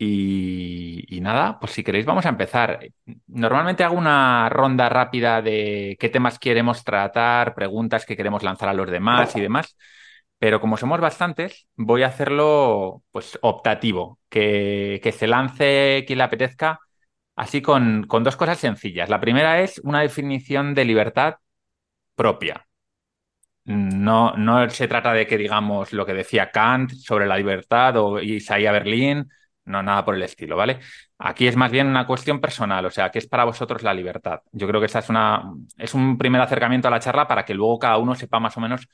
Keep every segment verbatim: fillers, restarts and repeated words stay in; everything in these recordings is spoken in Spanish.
Y, y nada, pues si queréis vamos a empezar. Normalmente hago una ronda rápida de qué temas queremos tratar, preguntas que queremos lanzar a los demás y demás, pero como somos bastantes, voy a hacerlo pues optativo, que, que se lance quien le apetezca, así con, con dos cosas sencillas. La primera es una definición de libertad propia. No, no se trata de que digamos lo que decía Kant sobre la libertad o Isaiah Berlin. No, nada por el estilo, ¿vale? Aquí es más bien una cuestión personal, o sea, ¿qué es para vosotros la libertad? Yo creo que esa es una, es un primer acercamiento a la charla para que luego cada uno sepa más o menos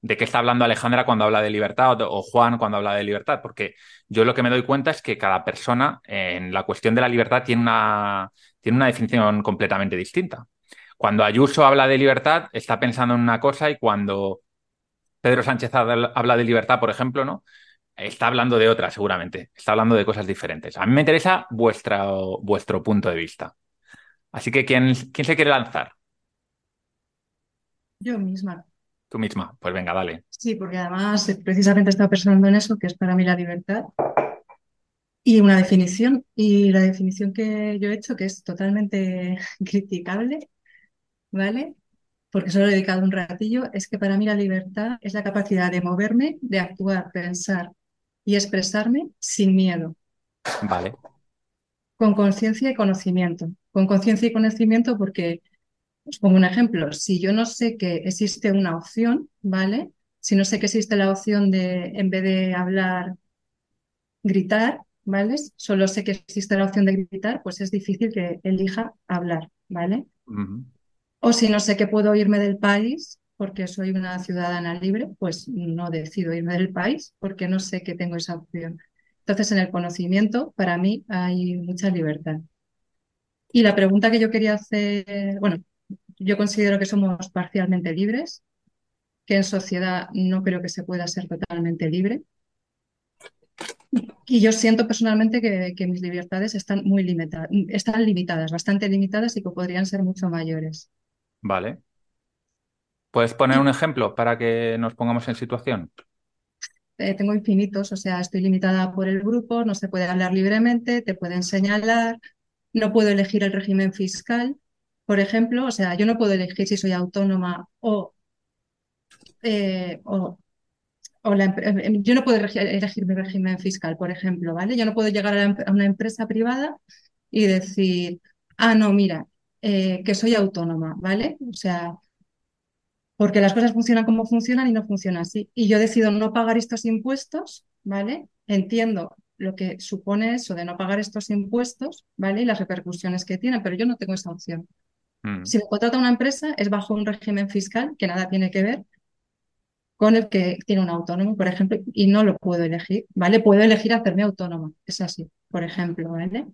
de qué está hablando Alejandra cuando habla de libertad o, o Juan cuando habla de libertad, porque yo lo que me doy cuenta es que cada persona en la cuestión de la libertad tiene una, tiene una definición completamente distinta. Cuando Ayuso habla de libertad está pensando en una cosa y cuando Pedro Sánchez habla de libertad, por ejemplo, ¿no? Está hablando de otra, seguramente. Está hablando de cosas diferentes. A mí me interesa vuestra, vuestro punto de vista. Así que, ¿quién, quién se quiere lanzar? Yo misma. Tú misma. Pues venga, dale. Sí, porque además precisamente estaba pensando en eso, que es para mí la libertad. Y una definición. Y la definición que yo he hecho, que es totalmente criticable, ¿vale? Porque solo he dedicado un ratillo, es que para mí la libertad es la capacidad de moverme, de actuar, pensar y expresarme sin miedo. Vale. Con conciencia y conocimiento. Con conciencia y conocimiento porque, os pongo un ejemplo, si yo no sé que existe una opción, ¿vale? Si no sé que existe la opción de, en vez de hablar, gritar, ¿vale? Solo sé que existe la opción de gritar, pues es difícil que elija hablar, ¿vale? Uh-huh. O si no sé que puedo irme del país porque soy una ciudadana libre, pues no decido irme del país porque no sé que tengo esa opción. Entonces, en el conocimiento, para mí, hay mucha libertad. Y la pregunta que yo quería hacer, bueno, yo considero que somos parcialmente libres, que en sociedad no creo que se pueda ser totalmente libre. Y yo siento personalmente que, que mis libertades están muy limitadas, están limitadas, bastante limitadas y que podrían ser mucho mayores. Vale. ¿Puedes poner un ejemplo para que nos pongamos en situación? Eh, tengo infinitos, o sea, estoy limitada por el grupo, no se puede hablar libremente, te pueden señalar, no puedo elegir el régimen fiscal, por ejemplo, o sea, yo no puedo elegir si soy autónoma o... Eh, o O la, yo no puedo elegir mi régimen fiscal, por ejemplo, ¿vale? Yo no puedo llegar a, la, a una empresa privada y decir, ah, no, mira, eh, que soy autónoma, ¿vale? O sea, porque las cosas funcionan como funcionan y no funcionan así. Y yo decido no pagar estos impuestos, ¿vale? Entiendo lo que supone eso de no pagar estos impuestos, ¿vale? Y las repercusiones que tienen, pero yo no tengo esa opción. Mm. Si me contrata una empresa es bajo un régimen fiscal que nada tiene que ver con el que tiene un autónomo, por ejemplo, y no lo puedo elegir, ¿vale? Puedo elegir hacerme autónoma, es así, por ejemplo, ¿vale?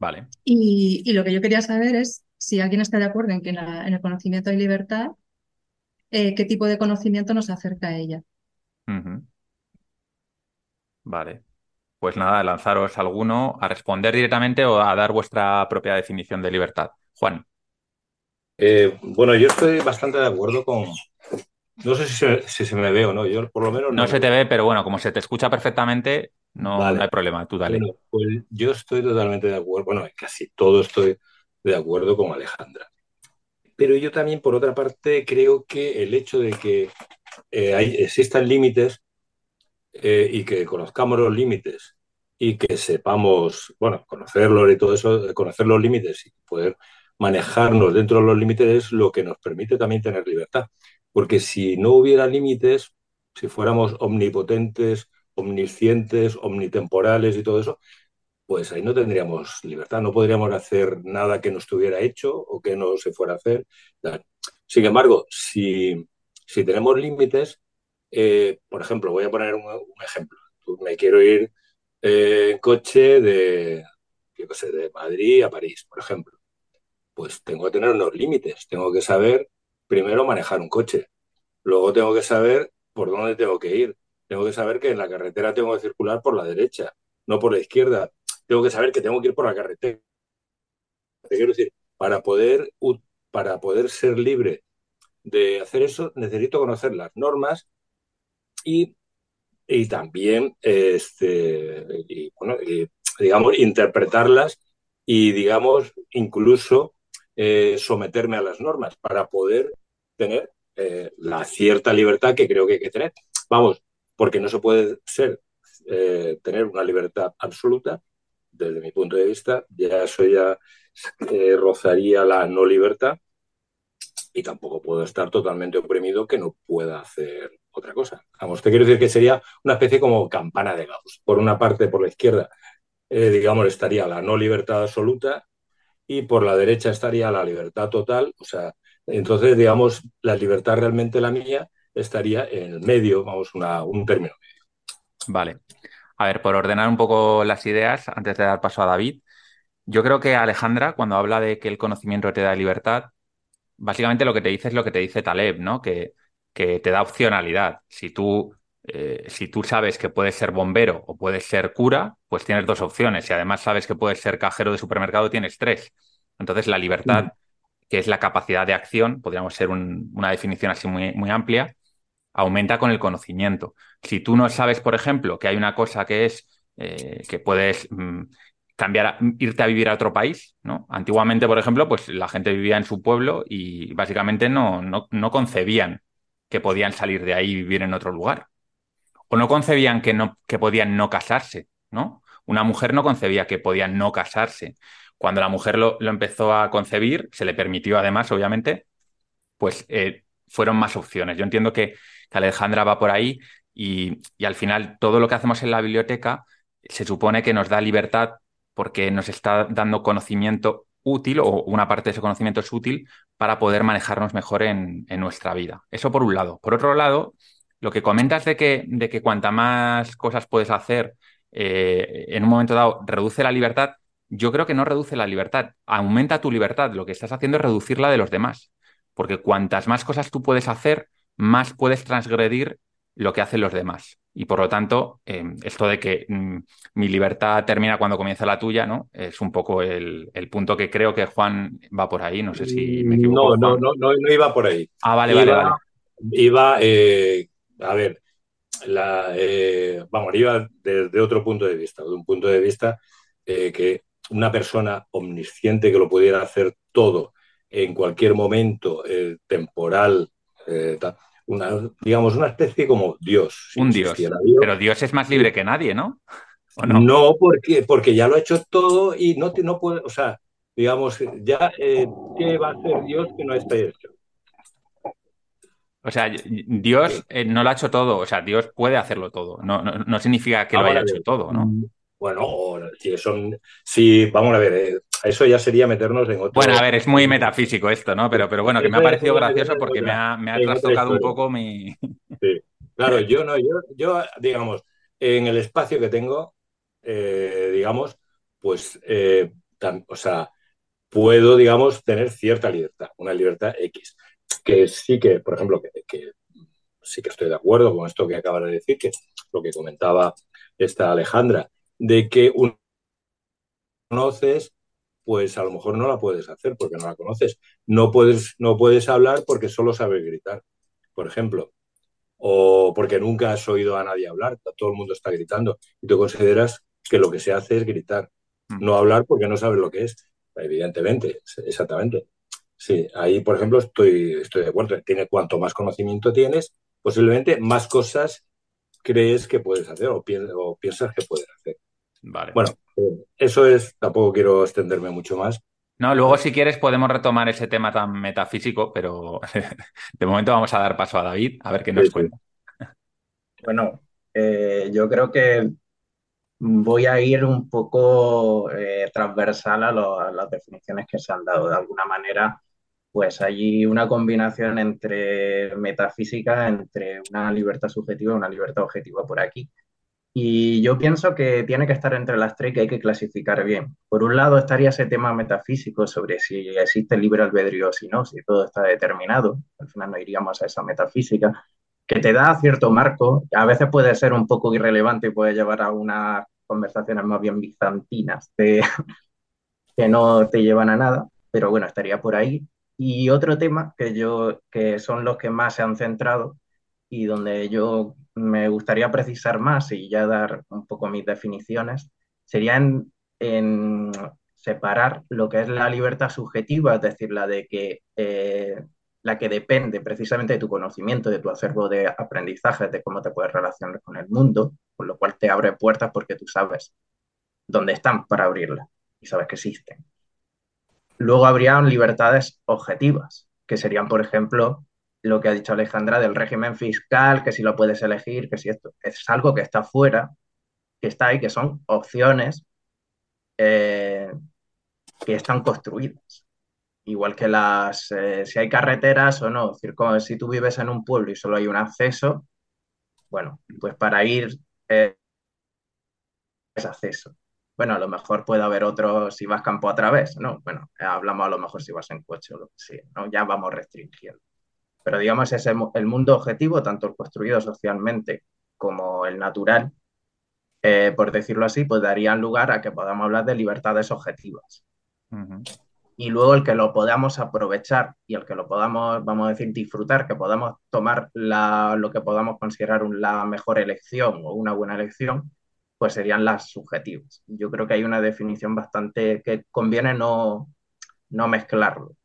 Vale. Y, y lo que yo quería saber es si alguien está de acuerdo en que en, la, en el conocimiento hay libertad, eh, ¿qué tipo de conocimiento nos acerca a ella? Uh-huh. Vale. Pues nada, lanzaros alguno a responder directamente o a dar vuestra propia definición de libertad. Juan. Eh, bueno, yo estoy bastante de acuerdo con... No sé si se, si se me ve o no, yo por lo menos... No, no se te ve, pero bueno, como se te escucha perfectamente, no, vale. No hay problema, tú dale. Bueno, pues yo estoy totalmente de acuerdo, bueno, casi todo estoy de acuerdo con Alejandra. Pero yo también, por otra parte, creo que el hecho de que eh, hay, existan límites eh, y que conozcamos los límites y que sepamos, bueno, conocerlos y todo eso, conocer los límites y poder manejarnos dentro de los límites es lo que nos permite también tener libertad. Porque si no hubiera límites, si fuéramos omnipotentes, omniscientes, omnitemporales y todo eso, pues ahí no tendríamos libertad, no podríamos hacer nada que no estuviera hecho o que no se fuera a hacer. Sin embargo, si, si tenemos límites, eh, por ejemplo, voy a poner un, un ejemplo. Me quiero ir eh, en coche de, yo qué sé, de Madrid a París, por ejemplo. Pues tengo que tener unos límites, tengo que saber... Primero, manejar un coche. Luego tengo que saber por dónde tengo que ir. Tengo que saber que en la carretera tengo que circular por la derecha, no por la izquierda. Tengo que saber que tengo que ir por la carretera. Te quiero decir, para poder, para poder ser libre de hacer eso, necesito conocer las normas y, y también este, y, ¿no? Eh, digamos, interpretarlas y, digamos, incluso eh, someterme a las normas para poder tener eh, la cierta libertad que creo que hay que tener. Vamos, porque no se puede ser, eh, tener una libertad absoluta, desde mi punto de vista, ya eso ya eh, rozaría la no libertad, y tampoco puedo estar totalmente oprimido que no pueda hacer otra cosa. Vamos, te quiero decir que sería una especie como campana de Gauss. Por una parte, por la izquierda, eh, digamos, estaría la no libertad absoluta y por la derecha estaría la libertad total. O sea, entonces, digamos, la libertad realmente la mía estaría en el medio, vamos, una, un término medio. Vale. A ver, por ordenar un poco las ideas, antes de dar paso a David, yo creo que Alejandra, cuando habla de que el conocimiento te da libertad, básicamente lo que te dice es lo que te dice Taleb, ¿no? Que, que te da opcionalidad. Si tú, eh, si tú sabes que puedes ser bombero o puedes ser cura, pues tienes dos opciones. Si además sabes que puedes ser cajero de supermercado, tienes tres. Entonces la libertad, mm. que es la capacidad de acción, podríamos ser un, una definición así muy, muy amplia, aumenta con el conocimiento. Si tú no sabes, por ejemplo, que hay una cosa que es eh, que puedes mm, cambiar, a, irte a vivir a otro país, ¿no? Antiguamente, por ejemplo, pues la gente vivía en su pueblo y básicamente no, no, no concebían que podían salir de ahí y vivir en otro lugar. O no concebían que, no, que podían no casarse, ¿no? Una mujer no concebía que podía no casarse. Cuando la mujer lo, lo empezó a concebir, se le permitió además, obviamente, pues eh, fueron más opciones. Yo entiendo que que Alejandra va por ahí y, y al final todo lo que hacemos en la biblioteca se supone que nos da libertad porque nos está dando conocimiento útil o una parte de ese conocimiento es útil para poder manejarnos mejor en, en nuestra vida. Eso por un lado. Por otro lado, lo que comentas de que, de que cuanta más cosas puedes hacer eh, en un momento dado reduce la libertad, yo creo que no reduce la libertad, aumenta tu libertad. Lo que estás haciendo es reducirla de los demás, porque cuantas más cosas tú puedes hacer, más puedes transgredir lo que hacen los demás. Y por lo tanto, eh, esto de que mm, mi libertad termina cuando comienza la tuya, ¿no? Es un poco el, el punto que creo que Juan va por ahí. No sé si me equivoco. No, no, no, no, no iba por ahí. Ah, vale, iba, vale, vale. Iba, eh, a ver, la, eh, vamos, iba desde otro punto de vista, de un punto de vista eh, que una persona omnisciente que lo pudiera hacer todo en cualquier momento eh, temporal, Eh, una, digamos, una especie como Dios. Si un Dios. Dios. Pero Dios es más libre que nadie, ¿no? ¿O no? No, porque, porque ya lo ha hecho todo y no, no puede, o sea, digamos, ya, eh, ¿qué va a hacer Dios que no está hecho? O sea, Dios eh, no lo ha hecho todo, o sea, Dios puede hacerlo todo, no, no, no significa que ah, lo haya hecho todo, ¿no? Bueno, si son, si, vamos a ver, eh, eso ya sería meternos en otro... Bueno, a ver, es muy metafísico esto, ¿no? Pero, pero bueno, que me ha parecido gracioso porque me ha, me ha trastocado un poco mi... Sí, claro, yo no, yo, yo digamos, en el espacio que tengo, eh, digamos, pues, eh, tan, o sea, puedo, digamos, tener cierta libertad, una libertad X, que sí que, por ejemplo, que, que sí que estoy de acuerdo con esto que acabas de decir, que lo que comentaba esta Alejandra, de que uno conoces, pues a lo mejor no la puedes hacer porque no la conoces. No puedes, no puedes hablar porque solo sabes gritar, por ejemplo, o porque nunca has oído a nadie hablar, todo el mundo está gritando y tú consideras que lo que se hace es gritar, no hablar porque no sabes lo que es, evidentemente, exactamente. Sí, ahí, por ejemplo, estoy, estoy de acuerdo. Tiene, cuanto más conocimiento tienes, posiblemente más cosas crees que puedes hacer o, piens- o piensas que puedes hacer. Vale. Bueno, eso es, tampoco quiero extenderme mucho más. No, luego si quieres podemos retomar ese tema tan metafísico, pero de momento vamos a dar paso a David, a ver qué nos sí, cuenta. Sí. Bueno, eh, yo creo que voy a ir un poco eh, transversal a, lo, a las definiciones que se han dado. De alguna manera, pues hay una combinación entre metafísica, entre una libertad subjetiva y una libertad objetiva por aquí. Y yo pienso que tiene que estar entre las tres, que hay que clasificar bien. Por un lado estaría ese tema metafísico sobre si existe libre albedrío o si no, si todo está determinado. Al final no iríamos a esa metafísica, que te da cierto marco, que a veces puede ser un poco irrelevante y puede llevar a unas conversaciones más bien bizantinas de, que no te llevan a nada, pero bueno, estaría por ahí. Y otro tema que, yo, que son los que más se han centrado y donde yo... me gustaría precisar más y ya dar un poco mis definiciones, sería en, en separar lo que es la libertad subjetiva, es decir, la de que eh, la que depende precisamente de tu conocimiento, de tu acervo de aprendizajes, de cómo te puedes relacionar con el mundo, con lo cual te abre puertas porque tú sabes dónde están para abrirlas y sabes que existen. Luego habrían libertades objetivas, que serían, por ejemplo, lo que ha dicho Alejandra del régimen fiscal, que si lo puedes elegir, que si esto es algo que está fuera, que está ahí, que son opciones eh, que están construidas. Igual que las eh, si hay carreteras o no, como si tú vives en un pueblo y solo hay un acceso, bueno, pues para ir eh, es acceso. Bueno, a lo mejor puede haber otro si vas campo a través, ¿no? Bueno, hablamos a lo mejor si vas en coche o lo que sea, ¿no? Ya vamos restringiendo. Pero digamos, es el mundo objetivo, tanto el construido socialmente como el natural, eh, por decirlo así, pues darían lugar a que podamos hablar de libertades objetivas. Uh-huh. Y luego el que lo podamos aprovechar y el que lo podamos, vamos a decir, disfrutar, que podamos tomar la, lo que podamos considerar la mejor elección o una buena elección, pues serían las subjetivas. Yo creo que hay una definición bastante que conviene no, no mezclarlo,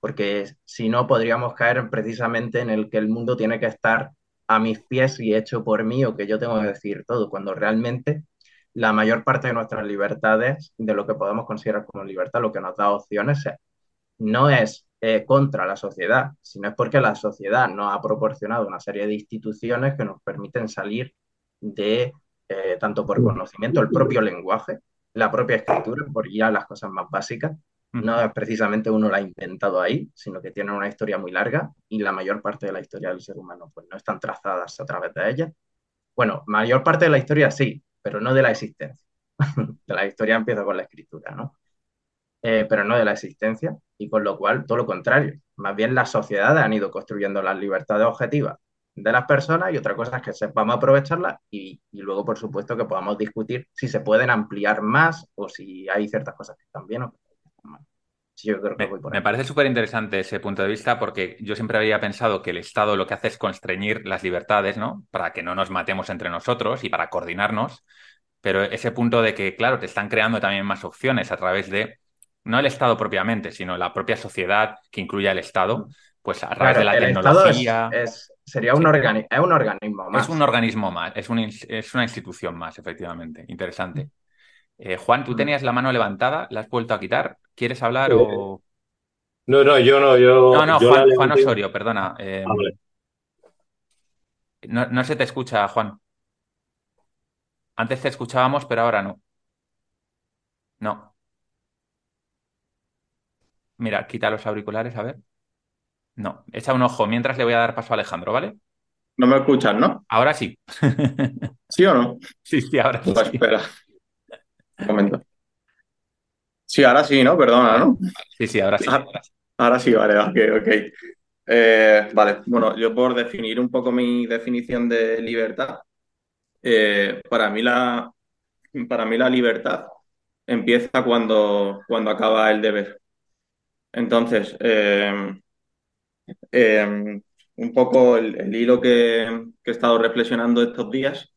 porque si no podríamos caer precisamente en el que el mundo tiene que estar a mis pies y hecho por mí, o que yo tengo que decir todo, cuando realmente la mayor parte de nuestras libertades, de lo que podemos considerar como libertad, lo que nos da opciones, no es eh, contra la sociedad, sino es porque la sociedad nos ha proporcionado una serie de instituciones que nos permiten salir de... Eh, tanto por conocimiento, el propio lenguaje, la propia escritura, por ya las cosas más básicas, no es precisamente uno la ha inventado ahí, sino que tiene una historia muy larga y la mayor parte de la historia del ser humano pues no están trazadas a través de ella. Bueno, mayor parte de la historia sí, pero no de la existencia. La historia empieza con la escritura, ¿no? Eh, pero no de la existencia, y con lo cual todo lo contrario. Más bien las sociedades han ido construyendo las libertades objetivas de las personas, y otra cosa es que sepamos aprovecharlas y, y luego, por supuesto, que podamos discutir si se pueden ampliar más o si hay ciertas cosas que están bien o que están mal. Sí, yo creo que me, voy por ahí. Me parece súper interesante ese punto de vista, porque yo siempre había pensado que el Estado lo que hace es constreñir las libertades, ¿no? Para que no nos matemos entre nosotros y para coordinarnos, pero ese punto de que, claro, te están creando también más opciones a través de, no el Estado propiamente, sino la propia sociedad que incluya el Estado, pues a través claro, de la tecnología... Es, es... Sería un, sí, organi- es un organismo más. Es un organismo más, es, un, es una institución más, efectivamente. Interesante. Eh, Juan, tú tenías la mano levantada, ¿la has vuelto a quitar? ¿Quieres hablar eh, o...? No, no, yo no. Yo, no, no, yo Juan, Juan Osorio, perdona. Eh, ah, vale. no, no se te escucha, Juan. Antes te escuchábamos, pero ahora no. No. Mira, quita los auriculares, a ver. No, echa un ojo. Mientras le voy a dar paso a Alejandro, ¿vale? No me escuchas, ¿no? Ahora sí. ¿Sí o no? Sí, sí, ahora sí. Pues espera. Un momento. Sí, ahora sí, ¿no? Perdona, ¿no? Sí, sí, ahora sí. Ahora, ahora, sí. ahora sí, vale, ok, ok. Eh, vale, bueno, yo por definir un poco mi definición de libertad, eh, para mí la, para mí la libertad empieza cuando, cuando acaba el deber. Entonces... Eh, Eh, un poco el, el hilo que, que he estado reflexionando estos días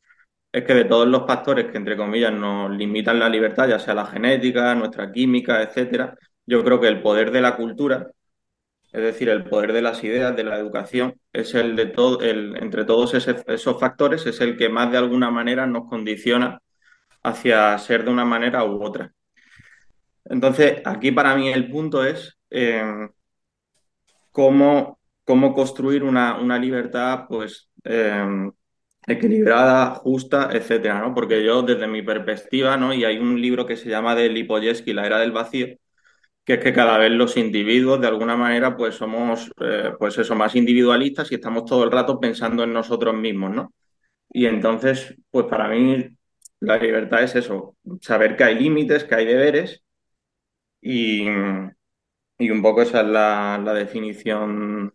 es que de todos los factores que, entre comillas, nos limitan la libertad, ya sea la genética, nuestra química, etcétera, yo creo que el poder de la cultura, es decir, el poder de las ideas, de la educación, es el de todo, el, entre todos ese, esos factores, es el que más de alguna manera nos condiciona hacia ser de una manera u otra. Entonces, aquí para mí el punto es... Eh, Cómo, cómo construir una, una libertad pues eh, equilibrada, justa, etcétera, ¿no? Porque yo, desde mi perspectiva, ¿no? Y hay un libro que se llama de Lipovetsky, La era del vacío, que es que cada vez los individuos, de alguna manera, pues somos eh, pues eso, más individualistas y estamos todo el rato pensando en nosotros mismos, ¿no? Y entonces, pues para mí la libertad es eso, saber que hay límites, que hay deberes y... Y un poco esa es la, la definición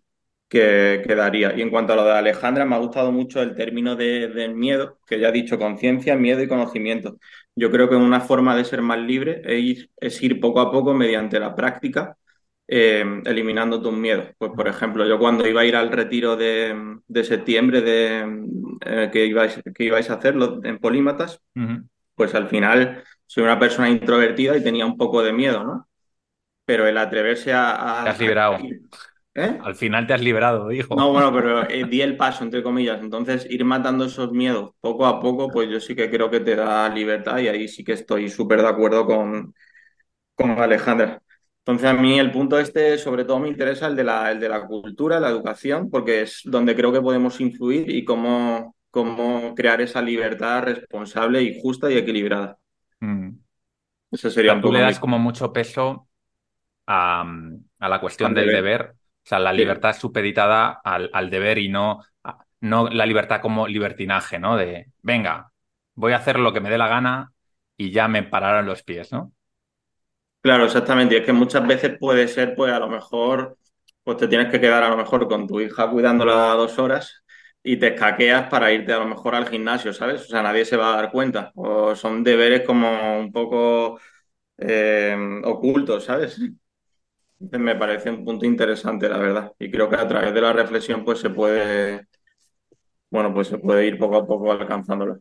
que, que daría. Y en cuanto a lo de Alejandra, me ha gustado mucho el término de, del miedo, que ya he dicho, conciencia, miedo y conocimiento. Yo creo que una forma de ser más libre es ir, es ir poco a poco, mediante la práctica, eh, eliminando tus miedos. Pues, por ejemplo, yo cuando iba a ir al retiro de, de septiembre de, eh, que, ibais, que ibais a hacerlo en Polímatas, uh-huh. Pues al final... soy una persona introvertida y tenía un poco de miedo, ¿no? Pero el atreverse a... a... Te has liberado. ¿Eh? Al final te has liberado, hijo. No, bueno, pero eh, di el paso, entre comillas. Entonces, ir matando esos miedos poco a poco, pues yo sí que creo que te da libertad y ahí sí que estoy súper de acuerdo con, con Alejandra. Entonces, a mí el punto este, sobre todo me interesa el de la, el de la cultura, la educación, porque es donde creo que podemos influir y cómo, cómo crear esa libertad responsable y justa y equilibrada. Mm. Eso sería un poco. Tú le das mi... como mucho peso a, a la cuestión del deber. O sea, la libertad sí. supeditada al, al deber y no, no la libertad como libertinaje, ¿no? De, venga, voy a hacer lo que me dé la gana y ya me pararon los pies, ¿no? Claro, exactamente. Y es que muchas veces puede ser, pues a lo mejor, pues te tienes que quedar a lo mejor con tu hija cuidándola dos horas y te escaqueas para irte a lo mejor al gimnasio, ¿sabes? O sea, nadie se va a dar cuenta. O son deberes como un poco eh, ocultos, ¿sabes? Me parece un punto interesante, la verdad. Y creo que a través de la reflexión, pues se puede, bueno, pues se puede ir poco a poco alcanzándolo.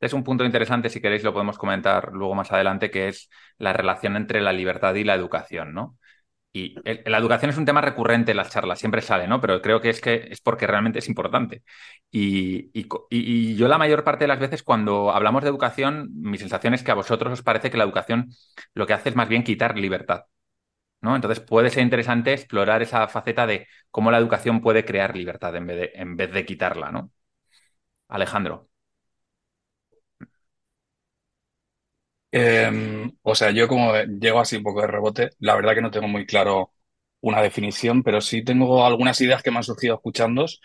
Es un punto interesante, si queréis lo podemos comentar luego más adelante, que es la relación entre la libertad y la educación, ¿no? Y el, la educación es un tema recurrente en las charlas, siempre sale, ¿no? Pero creo que es que es porque realmente es importante. Y, y, y yo la mayor parte de las veces cuando hablamos de educación, mi sensación es que a vosotros os parece que la educación lo que hace es más bien quitar libertad, ¿no? Entonces puede ser interesante explorar esa faceta de cómo la educación puede crear libertad en vez de, en vez de quitarla, ¿no? Alejandro. Eh, o sea, yo como llego así un poco de rebote, la verdad que no tengo muy claro una definición, pero sí tengo algunas ideas que me han surgido escuchándos,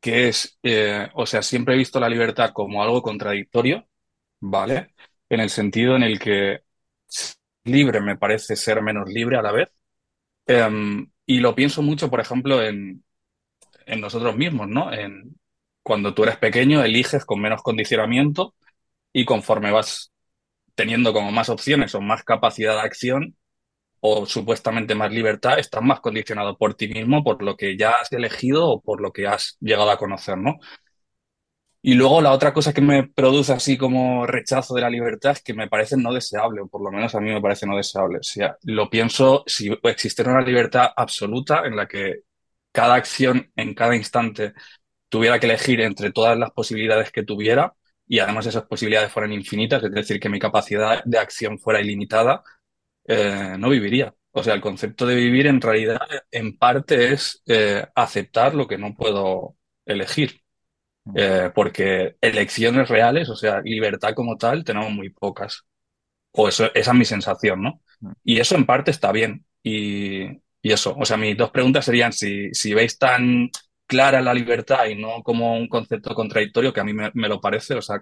que es, eh, o sea, siempre he visto la libertad como algo contradictorio, ¿vale? En el sentido en el que libre me parece ser menos libre a la vez. Um, y lo pienso mucho, por ejemplo, en, en nosotros mismos, ¿no? En, cuando tú eres pequeño, eliges con menos condicionamiento y conforme vas teniendo como más opciones o más capacidad de acción o supuestamente más libertad, estás más condicionado por ti mismo, por lo que ya has elegido o por lo que has llegado a conocer, ¿no? Y luego la otra cosa que me produce así como rechazo de la libertad es que me parece no deseable, o por lo menos a mí me parece no deseable. O sea, lo pienso si existiera una libertad absoluta en la que cada acción en cada instante tuviera que elegir entre todas las posibilidades que tuviera y además esas posibilidades fueran infinitas, es decir, que mi capacidad de acción fuera ilimitada, eh, no viviría. O sea, el concepto de vivir en realidad en parte es eh, aceptar lo que no puedo elegir. Eh, porque elecciones reales, o sea, libertad como tal, tenemos muy pocas. O eso, esa es mi sensación, ¿no? Y eso en parte está bien. Y, y eso, o sea, mis dos preguntas serían si, si veis tan clara la libertad y no como un concepto contradictorio, que a mí me, me lo parece, o sea,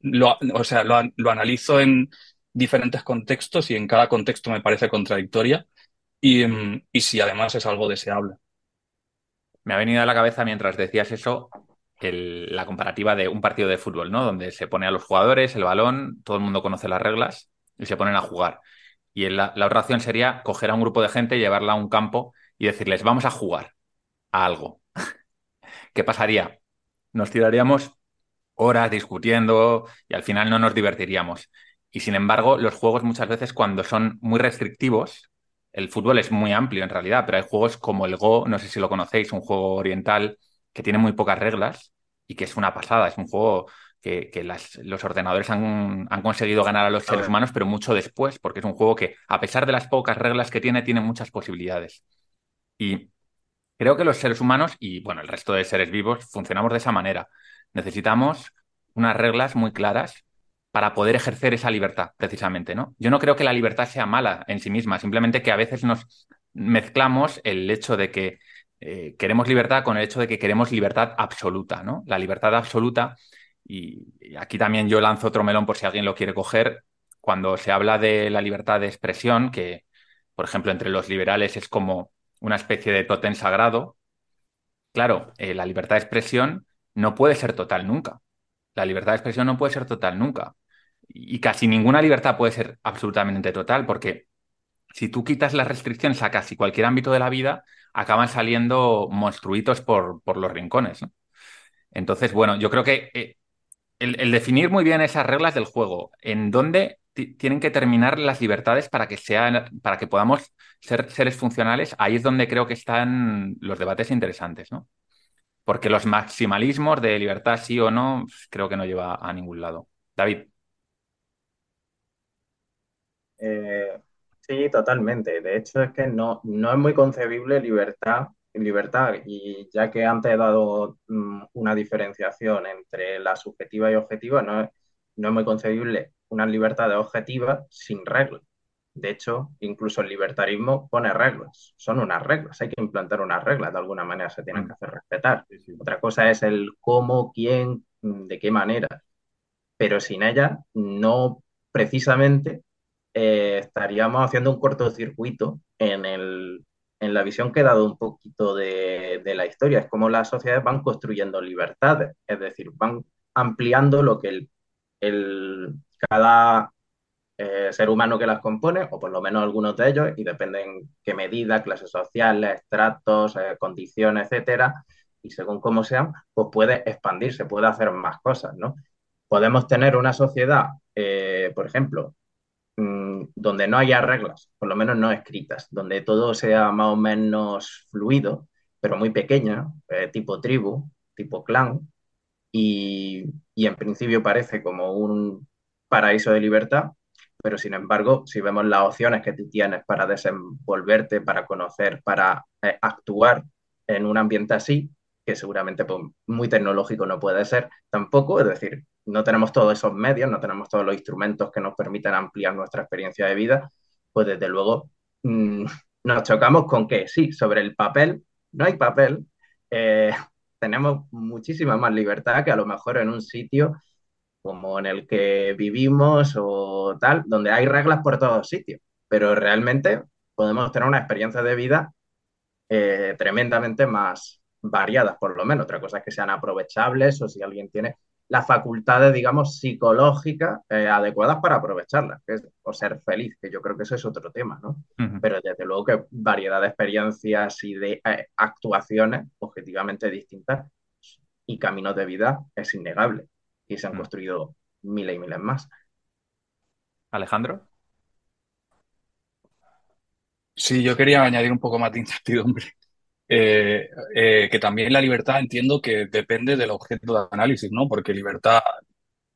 lo, o sea lo, lo analizo en diferentes contextos y en cada contexto me parece contradictoria y, y si además es algo deseable. Me ha venido a la cabeza mientras decías eso... El, la comparativa de un partido de fútbol, ¿no? Donde se pone a los jugadores, el balón, todo el mundo conoce las reglas y se ponen a jugar. Y la, la otra opción sería coger a un grupo de gente, llevarla a un campo y decirles, vamos a jugar a algo. ¿Qué pasaría? Nos tiraríamos horas discutiendo y al final no nos divertiríamos. Y sin embargo, los juegos muchas veces cuando son muy restrictivos, el fútbol es muy amplio en realidad, pero hay juegos como el Go, no sé si lo conocéis, un juego oriental que tiene muy pocas reglas y que es una pasada. Es un juego que, que las, los ordenadores han, han conseguido ganar a los seres humanos, pero mucho después, porque es un juego que, a pesar de las pocas reglas que tiene, tiene muchas posibilidades. Y creo que los seres humanos y, bueno, el resto de seres vivos funcionamos de esa manera. Necesitamos unas reglas muy claras para poder ejercer esa libertad, precisamente, ¿no? Yo no creo que la libertad sea mala en sí misma, simplemente que a veces nos mezclamos el hecho de que Eh, queremos libertad con el hecho de que queremos libertad absoluta, ¿no? La libertad absoluta, y, y aquí también yo lanzo otro melón por si alguien lo quiere coger, cuando se habla de la libertad de expresión, que, por ejemplo, entre los liberales es como una especie de tótem sagrado, claro, eh, la libertad de expresión no puede ser total nunca. La libertad de expresión no puede ser total nunca. Y, y casi ninguna libertad puede ser absolutamente total, porque si tú quitas las restricciones a casi cualquier ámbito de la vida, acaban saliendo monstruitos por, por los rincones, ¿no? Entonces, bueno, yo creo que eh, el, el definir muy bien esas reglas del juego, en dónde tienen que terminar las libertades para que sean, para que podamos ser seres funcionales. Ahí es donde creo que están los debates interesantes, ¿no? Porque los maximalismos de libertad sí o no, pues, creo que no lleva a ningún lado. David. Eh, sí, totalmente. De hecho, es que no, no es muy concebible libertad, libertad. Y ya que antes he dado mm, una diferenciación entre la subjetiva y objetiva, no es, no es muy concebible unas libertades objetivas sin reglas. De hecho, incluso el libertarismo pone reglas. Son unas reglas, hay que implantar unas reglas, de alguna manera se tienen que hacer respetar. Sí, sí. Otra cosa es el cómo, quién, de qué manera. Pero sin ellas, no precisamente eh, estaríamos haciendo un cortocircuito en, el, en la visión que he dado un poquito de, de la historia. Es como las sociedades van construyendo libertades, es decir, van ampliando lo que el, el, cada... Eh, ser humano que las compone, o por lo menos algunos de ellos, y depende en qué medida, clases sociales, estratos, eh, condiciones, etcétera, y según cómo sean, pues puede expandirse, puede hacer más cosas, ¿no? Podemos tener una sociedad, eh, por ejemplo, mmm, donde no haya reglas, por lo menos no escritas, donde todo sea más o menos fluido, pero muy pequeña, eh, tipo tribu, tipo clan, y, y en principio parece como un paraíso de libertad. Pero sin embargo, si vemos las opciones que tú tienes para desenvolverte, para conocer, para eh, actuar en un ambiente así, que seguramente pues, muy tecnológico no puede ser tampoco, es decir, no tenemos todos esos medios, no tenemos todos los instrumentos que nos permitan ampliar nuestra experiencia de vida, pues desde luego mmm, nos chocamos con que sí, sobre el papel, no hay papel, eh, tenemos muchísima más libertad que a lo mejor en un sitio como en el que vivimos o tal, donde hay reglas por todos sitios, pero realmente podemos tener una experiencia de vida eh, tremendamente más variadas, por lo menos. Otra cosa es que sean aprovechables o si alguien tiene las facultades, digamos, psicológicas eh, adecuadas para aprovecharlas, que es, o ser feliz, que yo creo que eso es otro tema, ¿no? Uh-huh. Pero desde luego que variedad de experiencias y de eh, actuaciones objetivamente distintas y caminos de vida es innegable. Y se han construido miles y miles más. Alejandro. Sí, yo quería añadir un poco más de incertidumbre. Eh, eh, que también la libertad entiendo que depende del objeto de análisis, ¿no? Porque libertad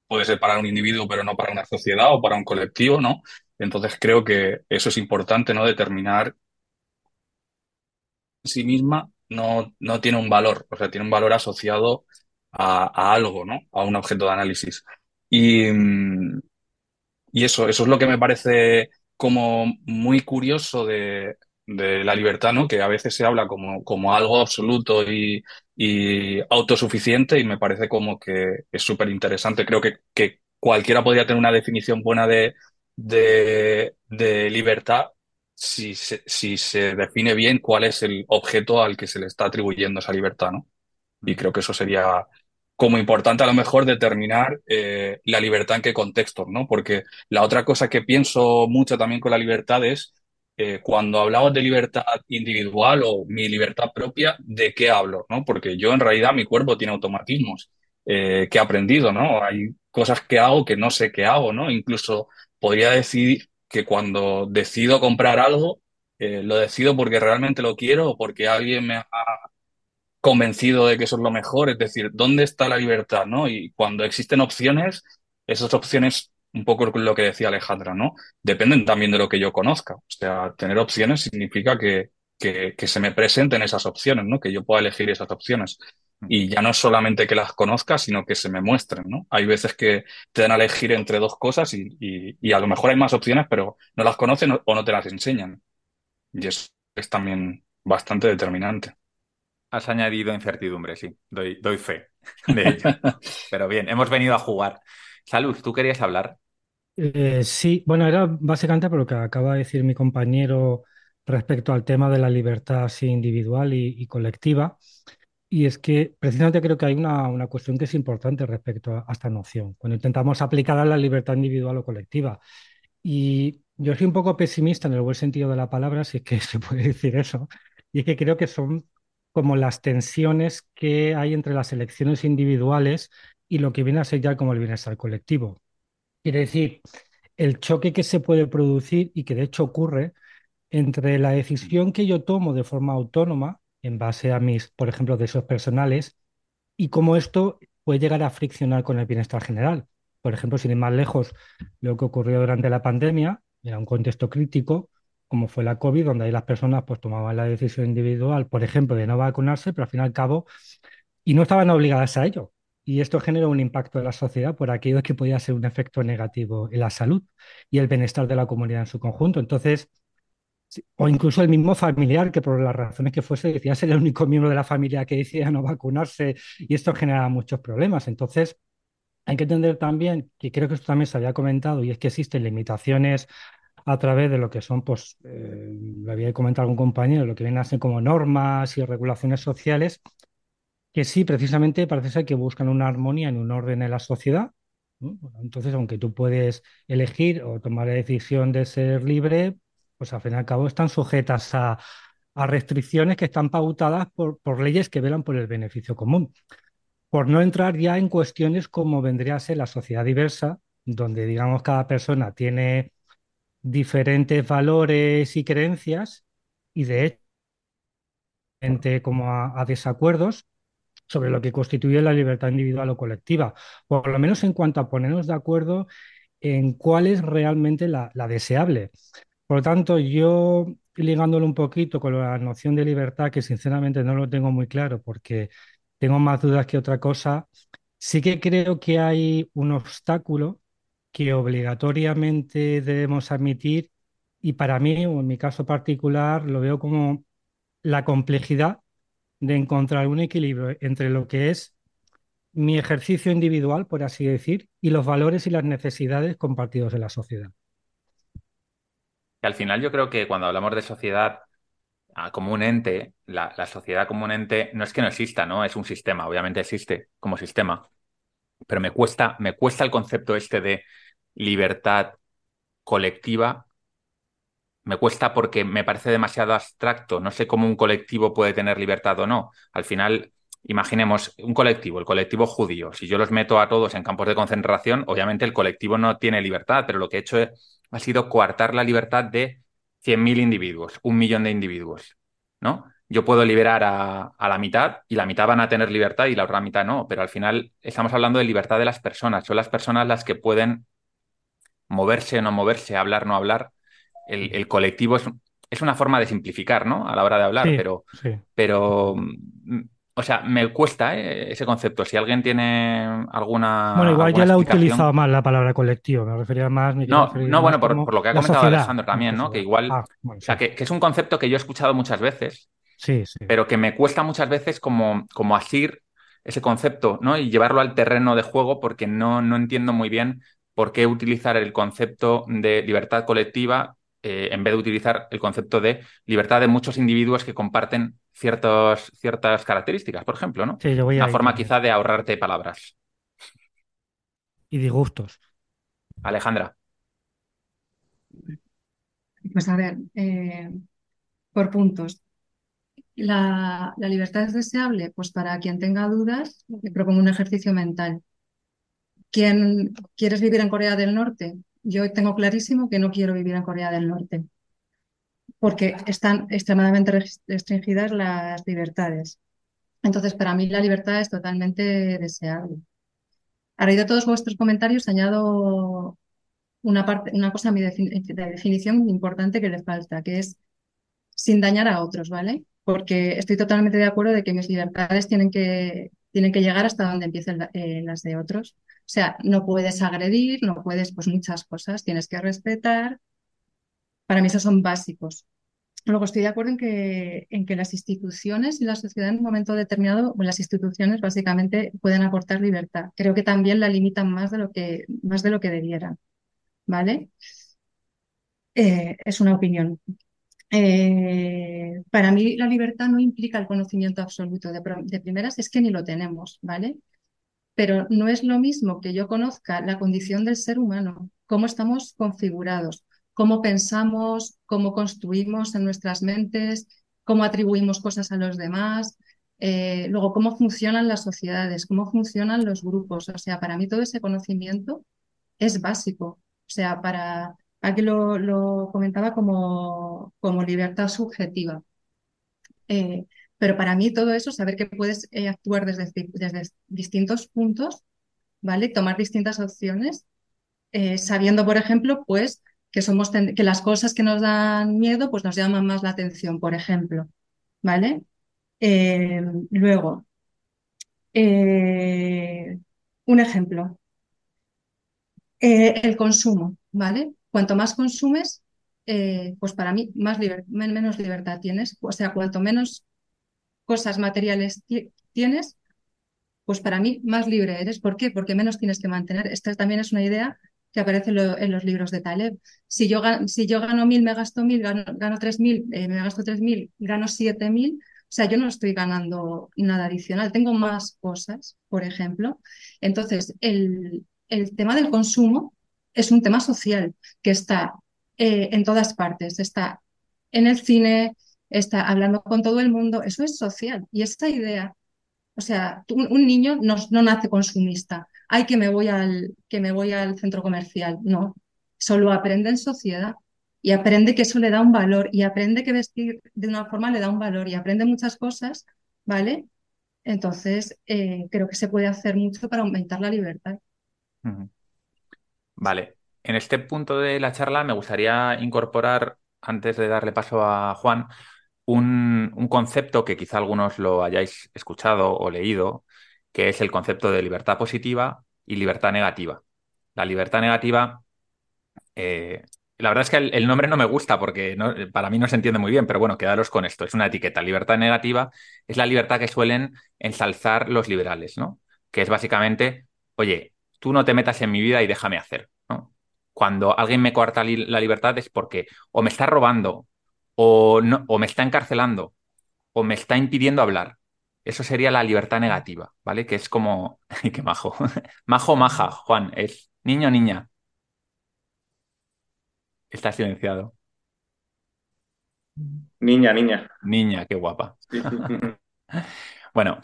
puede ser para un individuo, pero no para una sociedad o para un colectivo, ¿no? Entonces creo que eso es importante, ¿no? Determinar en sí misma no, no tiene un valor, o sea, tiene un valor asociado A, a algo, ¿no? A un objeto de análisis. Y, y eso, eso es lo que me parece como muy curioso de, de la libertad, ¿no? Que a veces se habla como, como algo absoluto y, y autosuficiente y me parece como que es súper interesante. Creo que, que cualquiera podría tener una definición buena de, de, de libertad si se, si se define bien cuál es el objeto al que se le está atribuyendo esa libertad, ¿no? Y creo que eso sería como importante a lo mejor determinar eh, la libertad en qué contextos, ¿no? Porque la otra cosa que pienso mucho también con la libertad es eh, cuando hablamos de libertad individual o mi libertad propia, ¿de qué hablo, no? Porque yo en realidad mi cuerpo tiene automatismos eh, que he aprendido, ¿no? Hay cosas que hago que no sé qué hago, ¿no? Incluso podría decir que cuando decido comprar algo, eh, lo decido porque realmente lo quiero o porque alguien me ha convencido de que eso es lo mejor, es decir, ¿dónde está la libertad, no? Y cuando existen opciones, esas opciones, un poco lo que decía Alejandra, ¿no? Dependen también de lo que yo conozca. O sea, tener opciones significa que, que, que se me presenten esas opciones, ¿no? Que yo pueda elegir esas opciones. Y ya no es solamente que las conozca, sino que se me muestren, ¿no? Hay veces que te dan a elegir entre dos cosas y, y, y a lo mejor hay más opciones, pero no las conocen o no te las enseñan. Y eso es también bastante determinante. Has añadido incertidumbre, sí. Doy, doy fe de ello. Pero bien, hemos venido a jugar. Salud, ¿tú querías hablar? Eh, sí, bueno, era básicamente por lo que acaba de decir mi compañero respecto al tema de la libertad así individual y, y colectiva. Y es que precisamente creo que hay una, una cuestión que es importante respecto a, a esta noción, cuando intentamos aplicar a la libertad individual o colectiva. Y yo soy un poco pesimista en el buen sentido de la palabra, si es que se puede decir eso. Y es que creo que son como las tensiones que hay entre las elecciones individuales y lo que viene a ser ya como el bienestar colectivo. Quiere decir, el choque que se puede producir y que de hecho ocurre entre la decisión que yo tomo de forma autónoma en base a mis, por ejemplo, deseos personales y cómo esto puede llegar a friccionar con el bienestar general. Por ejemplo, sin ir más lejos, lo que ocurrió durante la pandemia era un contexto crítico, como fue la COVID, donde ahí las personas pues tomaban la decisión individual, por ejemplo, de no vacunarse, pero al fin y al cabo, y no estaban obligadas a ello. Y esto generó un impacto en la sociedad por aquello que podía ser un efecto negativo en la salud y el bienestar de la comunidad en su conjunto. Entonces, o incluso el mismo familiar que por las razones que fuese decía ser el único miembro de la familia que decía no vacunarse y esto generaba muchos problemas. Entonces, hay que entender también, que creo que esto también se había comentado, y es que existen limitaciones a través de lo que son, pues, eh, lo había comentado algún compañero, lo que vienen a ser como normas y regulaciones sociales, que sí, precisamente parece ser que buscan una armonía en un orden en la sociedad, ¿no? Entonces, aunque tú puedes elegir o tomar la decisión de ser libre, pues al fin y al cabo están sujetas a, a restricciones que están pautadas por, por leyes que velan por el beneficio común. Por no entrar ya en cuestiones como vendría a ser la sociedad diversa, donde, digamos, cada persona tiene diferentes valores y creencias y, de hecho, gente como a, a desacuerdos sobre lo que constituye la libertad individual o colectiva, por lo menos en cuanto a ponernos de acuerdo en cuál es realmente la, la deseable. Por lo tanto, yo, ligándolo un poquito con la noción de libertad, que sinceramente no lo tengo muy claro porque tengo más dudas que otra cosa, sí que creo que hay un obstáculo que obligatoriamente debemos admitir y para mí, o en mi caso particular, lo veo como la complejidad de encontrar un equilibrio entre lo que es mi ejercicio individual, por así decir, y los valores y las necesidades compartidos en la sociedad. Al final yo creo que cuando hablamos de sociedad como un ente, la, la sociedad como un ente no es que no exista, ¿no? Es un sistema, obviamente existe como sistema, pero me cuesta, me cuesta el concepto este de libertad colectiva, me cuesta porque me parece demasiado abstracto, no sé cómo un colectivo puede tener libertad o no. Al final, imaginemos un colectivo, el colectivo judío, si yo los meto a todos en campos de concentración, obviamente el colectivo no tiene libertad, pero lo que he hecho es... ha sido coartar la libertad de cien mil individuos, un millón de individuos, ¿no? Yo puedo liberar a, a la mitad y la mitad van a tener libertad y la otra mitad no, pero al final estamos hablando de libertad de las personas, son las personas las que pueden moverse o no moverse, hablar o no hablar. El, el colectivo es, es una forma de simplificar, ¿no? A la hora de hablar, sí, pero, sí. pero, o sea, me cuesta ¿eh? ese concepto. Si alguien tiene alguna... Bueno, igual alguna ya la ha utilizado mal la palabra colectivo, me refería más... Me no, no más bueno, por, por lo que ha comentado sociedad, Alejandro también, ¿no? Que igual... Ah, bueno, o sea, sí. que, que es un concepto que yo he escuchado muchas veces, sí, sí. pero que me cuesta muchas veces como, como asir ese concepto, ¿no? Y llevarlo al terreno de juego porque no, no entiendo muy bien por qué utilizar el concepto de libertad colectiva Eh, en vez de utilizar el concepto de libertad de muchos individuos que comparten ciertos, ciertas características, por ejemplo, ¿no? Sí, yo voy a Una forma quizá de ahorrarte palabras. Y disgustos. Alejandra. Pues a ver, eh, por puntos. La, la libertad es deseable, pues para quien tenga dudas, le propongo un ejercicio mental. ¿Quién, ¿Quieres vivir en Corea del Norte? Yo tengo clarísimo que no quiero vivir en Corea del Norte, porque están extremadamente restringidas las libertades. Entonces, para mí la libertad es totalmente deseable. A raíz de todos vuestros comentarios, añado una, parte, una cosa a mi defin- de definición importante que le falta, que es sin dañar a otros, ¿vale? Porque estoy totalmente de acuerdo de que mis libertades tienen que, tienen que llegar hasta donde empiecen eh, las de otros. O sea, no puedes agredir, no puedes, pues muchas cosas, tienes que respetar. Para mí esos son básicos. Luego estoy de acuerdo en que, en que las instituciones y la sociedad en un momento determinado, pues las instituciones básicamente pueden aportar libertad. Creo que también la limitan más de lo que, más de lo que debieran, ¿vale? Eh, es una opinión. Eh, para mí la libertad no implica el conocimiento absoluto. De, de primeras es que ni lo tenemos, ¿vale? Pero no es lo mismo que yo conozca la condición del ser humano, cómo estamos configurados, cómo pensamos, cómo construimos en nuestras mentes, cómo atribuimos cosas a los demás, eh, luego cómo funcionan las sociedades, cómo funcionan los grupos. O sea, para mí todo ese conocimiento es básico. O sea, para, aquí lo, lo comentaba como, como libertad subjetiva. Eh, pero para mí todo eso, saber que puedes eh, actuar desde, desde distintos puntos, ¿vale? Tomar distintas opciones, eh, sabiendo, por ejemplo, pues que somos que las cosas que nos dan miedo pues nos llaman más la atención, por ejemplo, ¿vale? Eh, luego, eh, un ejemplo, eh, el consumo, ¿vale? Cuanto más consumes, eh, pues para mí más liber- menos libertad tienes, o sea, cuanto menos cosas materiales t- tienes, pues para mí más libre eres. ¿Por qué? Porque menos tienes que mantener. Esta también es una idea que aparece en, lo, en los libros de Taleb. Si yo, si yo gano mil, me gasto mil, gano, gano tres mil, eh, me gasto tres mil, gano siete mil, o sea, yo no estoy ganando nada adicional, tengo más cosas, por ejemplo. Entonces, el, el tema del consumo es un tema social que está eh, en todas partes, está en el cine, está hablando con todo el mundo, eso es social. Y esta idea, o sea, un niño no, no nace consumista. Ay, que me voy al, que me voy al centro comercial. No, solo aprende en sociedad y aprende que eso le da un valor y aprende que vestir de una forma le da un valor y aprende muchas cosas, ¿vale? Entonces, eh, creo que se puede hacer mucho para aumentar la libertad. Vale. En este punto de la charla me gustaría incorporar, antes de darle paso a Juan, Un, un concepto que quizá algunos lo hayáis escuchado o leído, que es el concepto de libertad positiva y libertad negativa. La libertad negativa, eh, la verdad es que el, el nombre no me gusta porque no, para mí no se entiende muy bien, pero bueno, quedaros con esto, es una etiqueta. Libertad negativa es la libertad que suelen ensalzar los liberales, ¿no? Que es básicamente, oye, tú no te metas en mi vida y déjame hacer, ¿no? Cuando alguien me coarta li- la libertad es porque o me está robando, O, no, o me está encarcelando, o me está impidiendo hablar. Eso sería la libertad negativa, ¿vale? Que es como... ¡Qué majo! Majo, maja, Juan. ¿Es niño, niña? Está silenciado. Niña, niña. Niña, qué guapa. Sí. Bueno,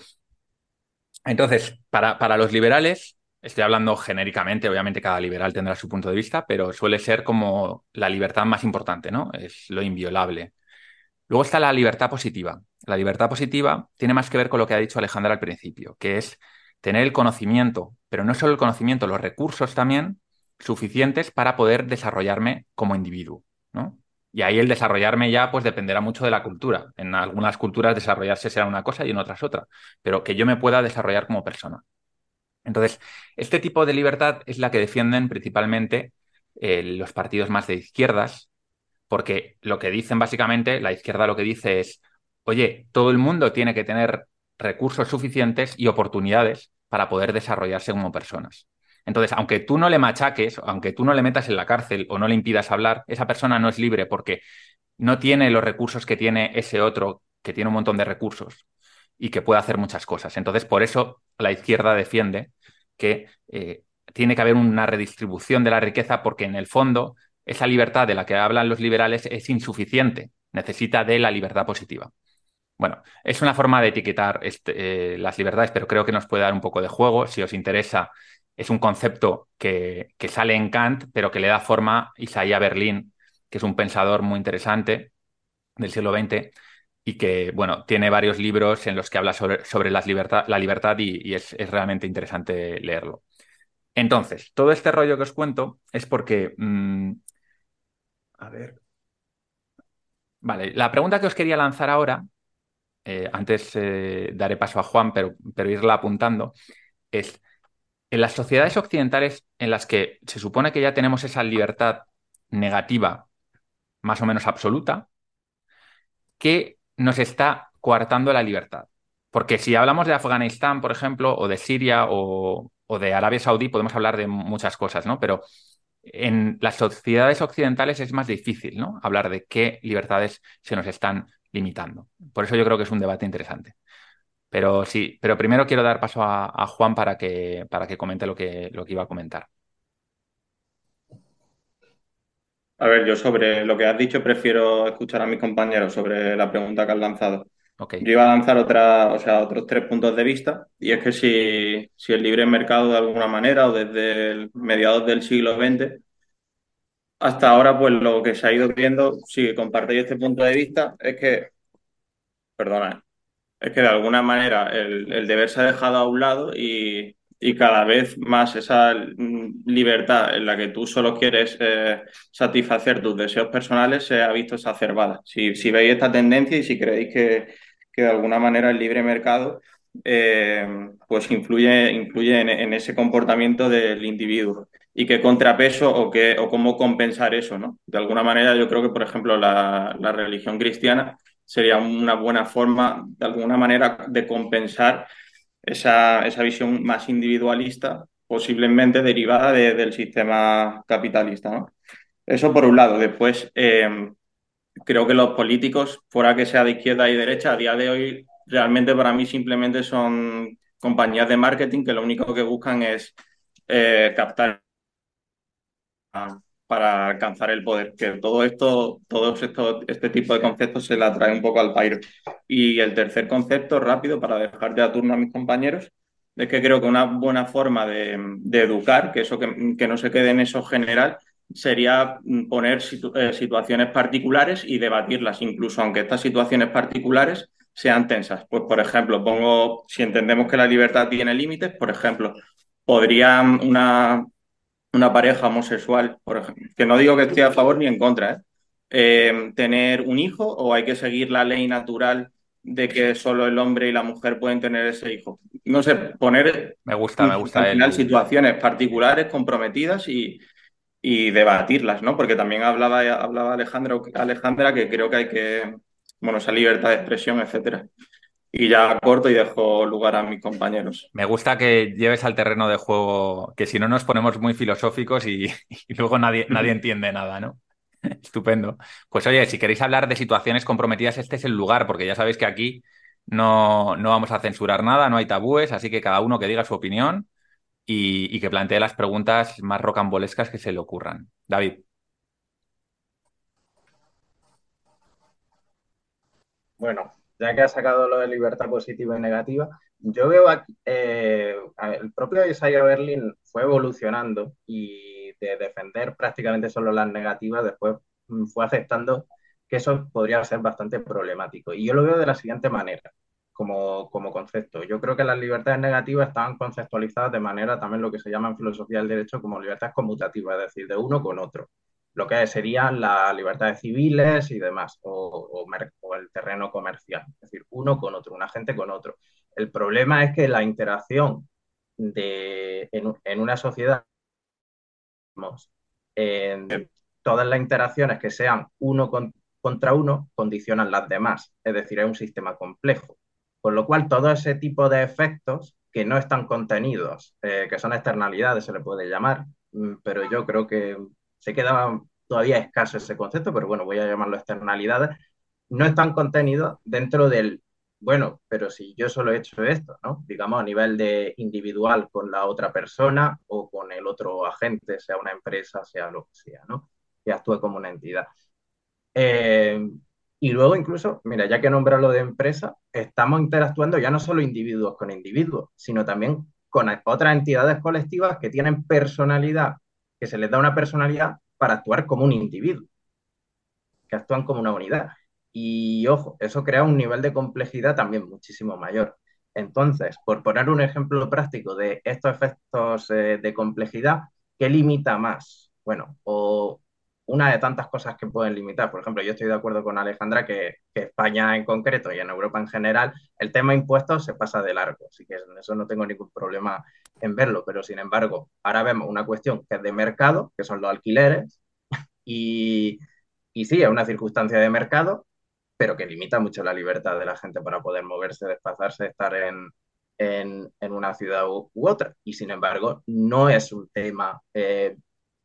entonces, para, para los liberales, estoy hablando genéricamente, obviamente cada liberal tendrá su punto de vista, pero suele ser como la libertad más importante, ¿no? Es lo inviolable. Luego está la libertad positiva. La libertad positiva tiene más que ver con lo que ha dicho Alejandra al principio, que es tener el conocimiento, pero no solo el conocimiento, los recursos también suficientes para poder desarrollarme como individuo, ¿no? Y ahí el desarrollarme ya pues dependerá mucho de la cultura. En algunas culturas desarrollarse será una cosa y en otras otra, pero que yo me pueda desarrollar como persona. Entonces, este tipo de libertad es la que defienden principalmente eh, los partidos más de izquierdas, porque lo que dicen básicamente, la izquierda lo que dice es, oye, todo el mundo tiene que tener recursos suficientes y oportunidades para poder desarrollarse como personas. Entonces, aunque tú no le machaques, aunque tú no le metas en la cárcel o no le impidas hablar, esa persona no es libre porque no tiene los recursos que tiene ese otro, que tiene un montón de recursos y que puede hacer muchas cosas. Entonces, por eso la izquierda defiende que eh, tiene que haber una redistribución de la riqueza porque, en el fondo, esa libertad de la que hablan los liberales es insuficiente. Necesita de la libertad positiva. Bueno, es una forma de etiquetar este, eh, las libertades, pero creo que nos puede dar un poco de juego. Si os interesa, es un concepto que, que sale en Kant, pero que le da forma a Isaiah Berlin, que es un pensador muy interesante del siglo veinte, y que, bueno, tiene varios libros en los que habla sobre, sobre las libertad, la libertad y, y es, es realmente interesante leerlo. Entonces, todo este rollo que os cuento es porque... Mmm, a ver... Vale, la pregunta que os quería lanzar ahora, eh, antes eh, daré paso a Juan, pero, pero irla apuntando, es, en las sociedades occidentales en las que se supone que ya tenemos esa libertad negativa más o menos absoluta, ¿qué nos está coartando la libertad? Porque si hablamos de Afganistán, por ejemplo, o de Siria o, o de Arabia Saudí, podemos hablar de muchas cosas, ¿no? Pero en las sociedades occidentales es más difícil, ¿no?, hablar de qué libertades se nos están limitando. Por eso yo creo que es un debate interesante. Pero sí, pero primero quiero dar paso a, a Juan para que, para que comente lo que, lo que iba a comentar. A ver, yo sobre lo que has dicho prefiero escuchar a mis compañeros sobre la pregunta que has lanzado. Okay. Yo iba a lanzar otra, o sea, otros tres puntos de vista, y es que si, si el libre mercado de alguna manera o desde el mediados del siglo veinte Hasta ahora, pues lo que se ha ido viendo, si compartéis este punto de vista, es que, perdona, es que de alguna manera el, el deber se ha dejado a un lado y, y cada vez más esa mm, libertad en la que tú solo quieres eh, satisfacer tus deseos personales se ha visto exacerbada. Si, si veis esta tendencia y si creéis que, que de alguna manera el libre mercado eh, pues influye, influye en, en ese comportamiento del individuo y qué contrapeso o, qué, o cómo compensar eso, ¿no? De alguna manera yo creo que, por ejemplo, la, la religión cristiana sería una buena forma, de alguna manera, de compensar esa, esa visión más individualista, posiblemente derivada de- del sistema capitalista, ¿no? Eso por un lado. Después, eh, creo que los políticos, fuera que sea de izquierda y derecha, a día de hoy realmente para mí simplemente son compañías de marketing que lo único que buscan es eh, captar para alcanzar el poder, que todo esto, todos estos, este tipo de conceptos se la trae un poco al pairo. Y el tercer concepto, rápido, para dejar de a turno a mis compañeros, es que creo que una buena forma de, de educar, que eso que, que no se quede en eso general, sería poner situ- eh, situaciones particulares y debatirlas, incluso aunque estas situaciones particulares sean tensas. Pues, por ejemplo, pongo, si entendemos que la libertad tiene límites, por ejemplo, podrían una una pareja homosexual, por ejemplo, que no digo que esté a favor ni en contra, ¿eh? Eh, tener un hijo o hay que seguir la ley natural de que solo el hombre y la mujer pueden tener ese hijo. No sé, poner Me gusta, me gusta al final el... situaciones particulares, comprometidas y, y debatirlas, ¿no? Porque también hablaba, hablaba Alejandra, Alejandra que creo que hay que, bueno, esa libertad de expresión, etcétera. Y ya corto y dejo lugar a mis compañeros. Me gusta que lleves al terreno de juego, que si no nos ponemos muy filosóficos y, y luego nadie, nadie entiende nada, ¿no? Estupendo. Pues oye, si queréis hablar de situaciones comprometidas, este es el lugar, porque ya sabéis que aquí no, no vamos a censurar nada, no hay tabúes, así que cada uno que diga su opinión y, y que plantee las preguntas más rocambolescas que se le ocurran. David. Bueno, ya que has sacado lo de libertad positiva y negativa, yo veo aquí, eh, a ver, el propio Isaiah Berlin fue evolucionando y de defender prácticamente solo las negativas, después mm, fue aceptando que eso podría ser bastante problemático. Y yo lo veo de la siguiente manera, como, como concepto. Yo creo que las libertades negativas estaban conceptualizadas de manera también lo que se llama en filosofía del derecho como libertades conmutativas, es decir, de uno con otro, lo que serían las libertades civiles y demás, o, o mer- o el terreno comercial, es decir, uno con otro, un agente con otro. El problema es que la interacción de, en, u- en una sociedad, vamos, en todas las interacciones que sean uno con- contra uno condicionan las demás, es decir, es un sistema complejo. Con lo cual, todo ese tipo de efectos que no están contenidos, eh, que son externalidades, se le puede llamar, mm, pero yo creo que se queda todavía escaso ese concepto, pero bueno, voy a llamarlo externalidades, no están contenidos dentro del, bueno, pero si yo solo he hecho esto, ¿no? Digamos a nivel de individual con la otra persona o con el otro agente, sea una empresa, sea lo que sea, ¿no? Que actúe como una entidad. Eh, Y luego incluso, mira, ya que nombro lo de empresa, estamos interactuando ya no solo individuos con individuos, sino también con a- otras entidades colectivas que tienen personalidad, que se les da una personalidad para actuar como un individuo, que actúan como una unidad. Y ojo, eso crea un nivel de complejidad también muchísimo mayor. Entonces, por poner un ejemplo práctico de estos efectos eh, de complejidad, ¿qué limita más? Bueno, o una de tantas cosas que pueden limitar. Por ejemplo, yo estoy de acuerdo con Alejandra que, que España en concreto y en Europa en general, el tema impuestos se pasa de largo, así que en eso no tengo ningún problema en verlo. Pero sin embargo, ahora vemos una cuestión que es de mercado, que son los alquileres, y, y sí, es una circunstancia de mercado, pero que limita mucho la libertad de la gente para poder moverse, desplazarse, estar en, en- en una ciudad u, u otra. Y sin embargo, no es un tema eh,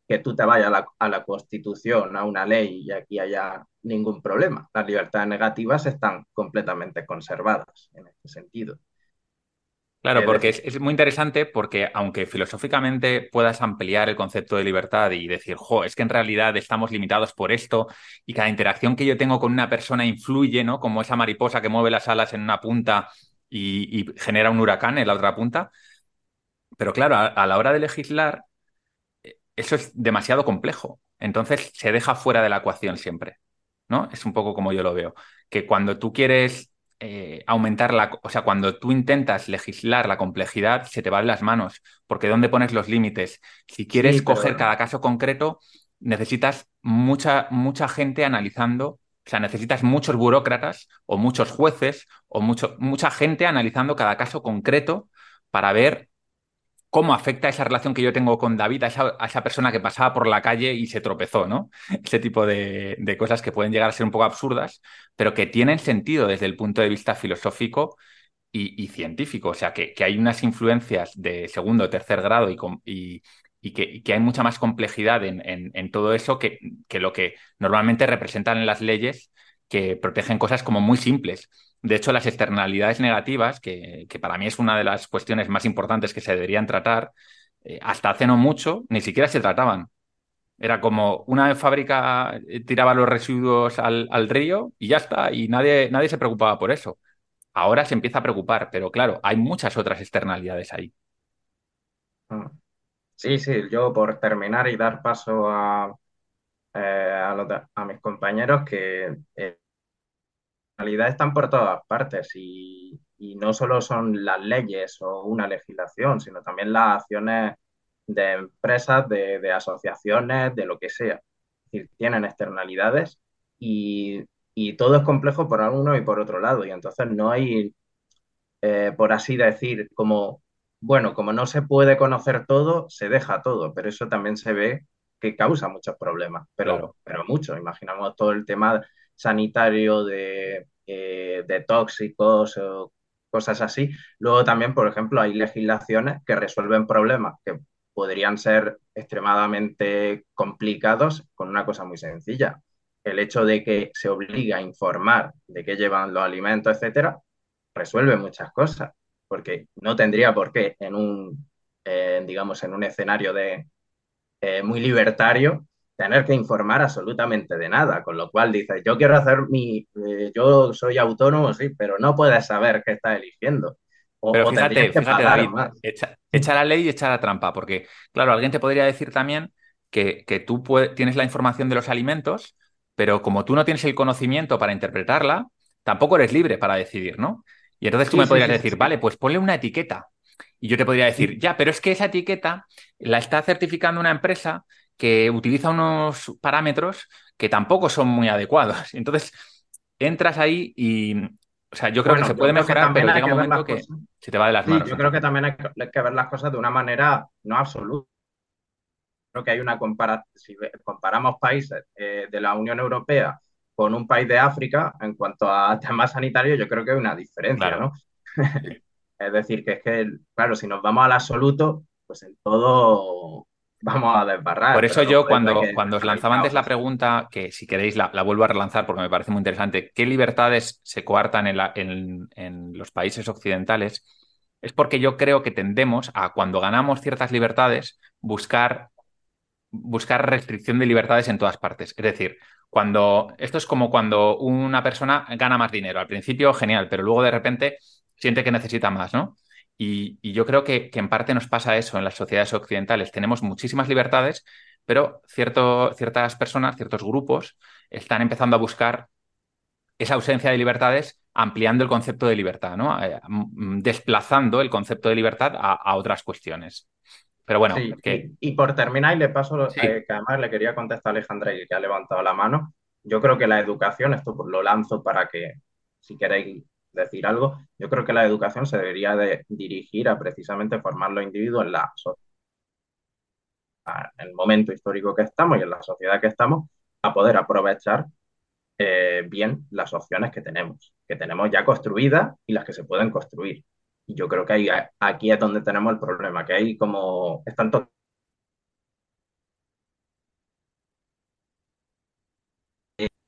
que tú te vayas a la, a la Constitución, a una ley y aquí haya ningún problema. Las libertades negativas están completamente conservadas en este sentido. Claro, Es porque decir, es, es muy interesante porque aunque filosóficamente puedas ampliar el concepto de libertad y decir, jo, es que en realidad estamos limitados por esto y cada interacción que yo tengo con una persona influye, ¿no? Como esa mariposa que mueve las alas en una punta y, y genera un huracán en la otra punta. Pero claro, a, a la hora de legislar, eso es demasiado complejo. entonces se deja fuera de la ecuación siempre, ¿no? Es un poco como yo lo veo, que cuando tú quieres eh, aumentar la... O sea, cuando tú intentas legislar la complejidad, se te va de las manos, porque ¿dónde pones los límites? Si quieres sí, coger pero... cada caso concreto, necesitas mucha, mucha gente analizando... O sea, necesitas muchos burócratas o muchos jueces o mucho, mucha gente analizando cada caso concreto para ver cómo afecta esa relación que yo tengo con David a esa, a esa persona que pasaba por la calle y se tropezó, ¿no? Ese tipo de, de cosas que pueden llegar a ser un poco absurdas, pero que tienen sentido desde el punto de vista filosófico y, y científico. O sea, que, que hay unas influencias de segundo o tercer grado y... y Y que, y que hay mucha más complejidad en, en, en todo eso que, que lo que normalmente representan las leyes que protegen cosas como muy simples. De hecho, las externalidades negativas, que, que para mí es una de las cuestiones más importantes que se deberían tratar, eh, hasta hace no mucho ni siquiera se trataban. Era como una fábrica tiraba los residuos al, al río y ya está, y nadie, nadie se preocupaba por eso. Ahora se empieza a preocupar, pero claro, hay muchas otras externalidades ahí. Ah. Sí, sí, yo por terminar y dar paso a, eh, a, los, a mis compañeros que eh, en realidad están por todas partes y, y no solo son las leyes o una legislación, sino también las acciones de empresas, de, de asociaciones, de lo que sea. Es decir, tienen externalidades y, y todo es complejo por uno y por otro lado y entonces no hay, eh, por así decir, como... Bueno, como no se puede conocer todo, se deja todo, pero eso también se ve que causa muchos problemas, pero, claro. pero mucho. Imaginamos todo el tema sanitario de, eh, de tóxicos o cosas así. Luego también, por ejemplo, hay legislaciones que resuelven problemas que podrían ser extremadamente complicados con una cosa muy sencilla. El hecho de que se obliga a informar de qué llevan los alimentos, etcétera, resuelve muchas cosas. Porque no tendría por qué en un, eh, digamos, en un escenario de, eh, muy libertario tener que informar absolutamente de nada, con lo cual dices, yo quiero hacer mi, eh, yo soy autónomo, sí, pero no puedes saber qué estás eligiendo. O, pero fíjate, o fíjate David, echa, echa la ley y echa la trampa, porque claro, alguien te podría decir también que, que tú puedes, tienes la información de los alimentos, pero como tú no tienes el conocimiento para interpretarla, tampoco eres libre para decidir, ¿no? Y entonces tú sí, me podrías sí, sí, decir, sí. vale, pues ponle una etiqueta. Y yo te podría decir, ya, pero es que esa etiqueta la está certificando una empresa que utiliza unos parámetros que tampoco son muy adecuados. Entonces, entras ahí y... O sea, yo creo bueno, que se puede mejorar, pero llega un momento que se te va de las manos. Sí, yo creo que también hay que ver las cosas de una manera no absoluta. Creo que hay una comparación. Si comparamos países eh, de la Unión Europea con un país de África, en cuanto a temas sanitarios, yo creo que hay una diferencia, claro. ¿no? Es decir, que es que, claro, si nos vamos al absoluto, pues en todo vamos a desbarrar. Por eso yo, cuando, que... cuando os lanzaba antes la pregunta, que si queréis la, la vuelvo a relanzar porque me parece muy interesante, ¿qué libertades se coartan en, la, en, en los países occidentales? Es porque yo creo que tendemos a, cuando ganamos ciertas libertades, buscar, buscar restricción de libertades en todas partes. Es decir... Cuando esto es como cuando una persona gana más dinero. Al principio, genial, pero luego de repente siente que necesita más, ¿no? Y, y yo creo que, que en parte nos pasa eso en las sociedades occidentales. Tenemos muchísimas libertades, pero cierto, ciertas personas, ciertos grupos, están empezando a buscar esa ausencia de libertades ampliando el concepto de libertad, ¿no? Desplazando el concepto de libertad a, a otras cuestiones. Pero bueno, sí, que... y, y por terminar, y le paso, los, sí. eh, que además le quería contestar a Alejandra y que ha levantado la mano. Yo creo que la educación, esto lo lanzo para que, si queréis decir algo, yo creo que la educación se debería de dirigir a precisamente formar los individuos en, la, en el momento histórico que estamos y en la sociedad que estamos, a poder aprovechar eh, bien las opciones que tenemos, que tenemos ya construidas y las que se pueden construir. Yo creo que ahí, aquí es donde tenemos el problema, que hay como... Es tanto...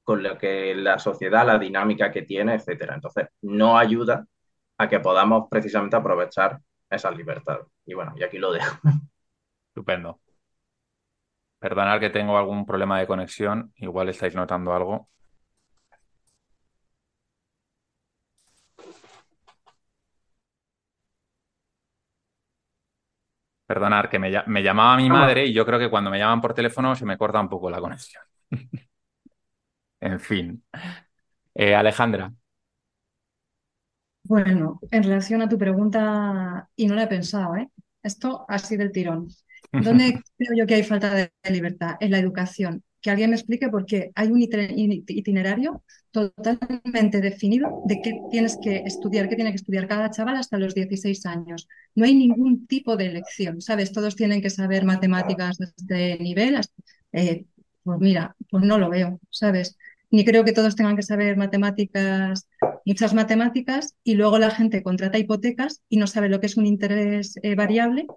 con lo que la sociedad, la dinámica que tiene, etcétera. Entonces, no ayuda a que podamos precisamente aprovechar esas libertades. Y bueno, y aquí lo dejo. Estupendo. Perdonad que tengo algún problema de conexión. Igual estáis notando algo. Perdonar, que me, me llamaba mi madre y yo creo que cuando me llaman por teléfono se me corta un poco la conexión. En fin. Eh, Alejandra. Bueno, en relación a tu pregunta, y no la he pensado, ¿eh? Esto así del tirón. ¿Dónde creo yo que hay falta de libertad? En la educación. Que alguien me explique por qué hay un itinerario totalmente definido de qué tienes que estudiar, qué tiene que estudiar cada chaval hasta los dieciséis años. No hay ningún tipo de elección, ¿sabes? Todos tienen que saber matemáticas de este nivel. Hasta, eh, pues mira, pues no lo veo, ¿sabes? Ni creo que todos tengan que saber matemáticas, muchas matemáticas, y luego la gente contrata hipotecas y no sabe lo que es un interés eh, variable.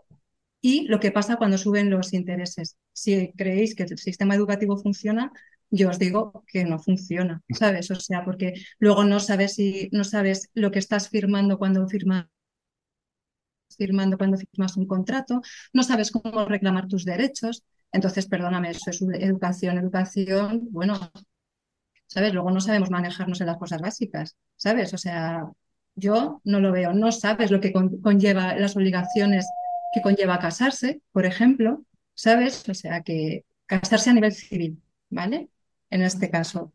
Y lo que pasa cuando suben los intereses. Si creéis que el sistema educativo funciona, yo os digo que no funciona, ¿sabes? O sea, porque luego no sabes si no sabes lo que estás firmando cuando firmas firmando cuando firmas un contrato, no sabes cómo reclamar tus derechos. Entonces, perdóname, eso es educación, educación, bueno, ¿sabes? Luego no sabemos manejarnos en las cosas básicas, ¿sabes? O sea, yo no lo veo, no sabes lo que conlleva las obligaciones que conlleva casarse, por ejemplo, ¿sabes? O sea, que casarse a nivel civil, ¿vale? En este caso.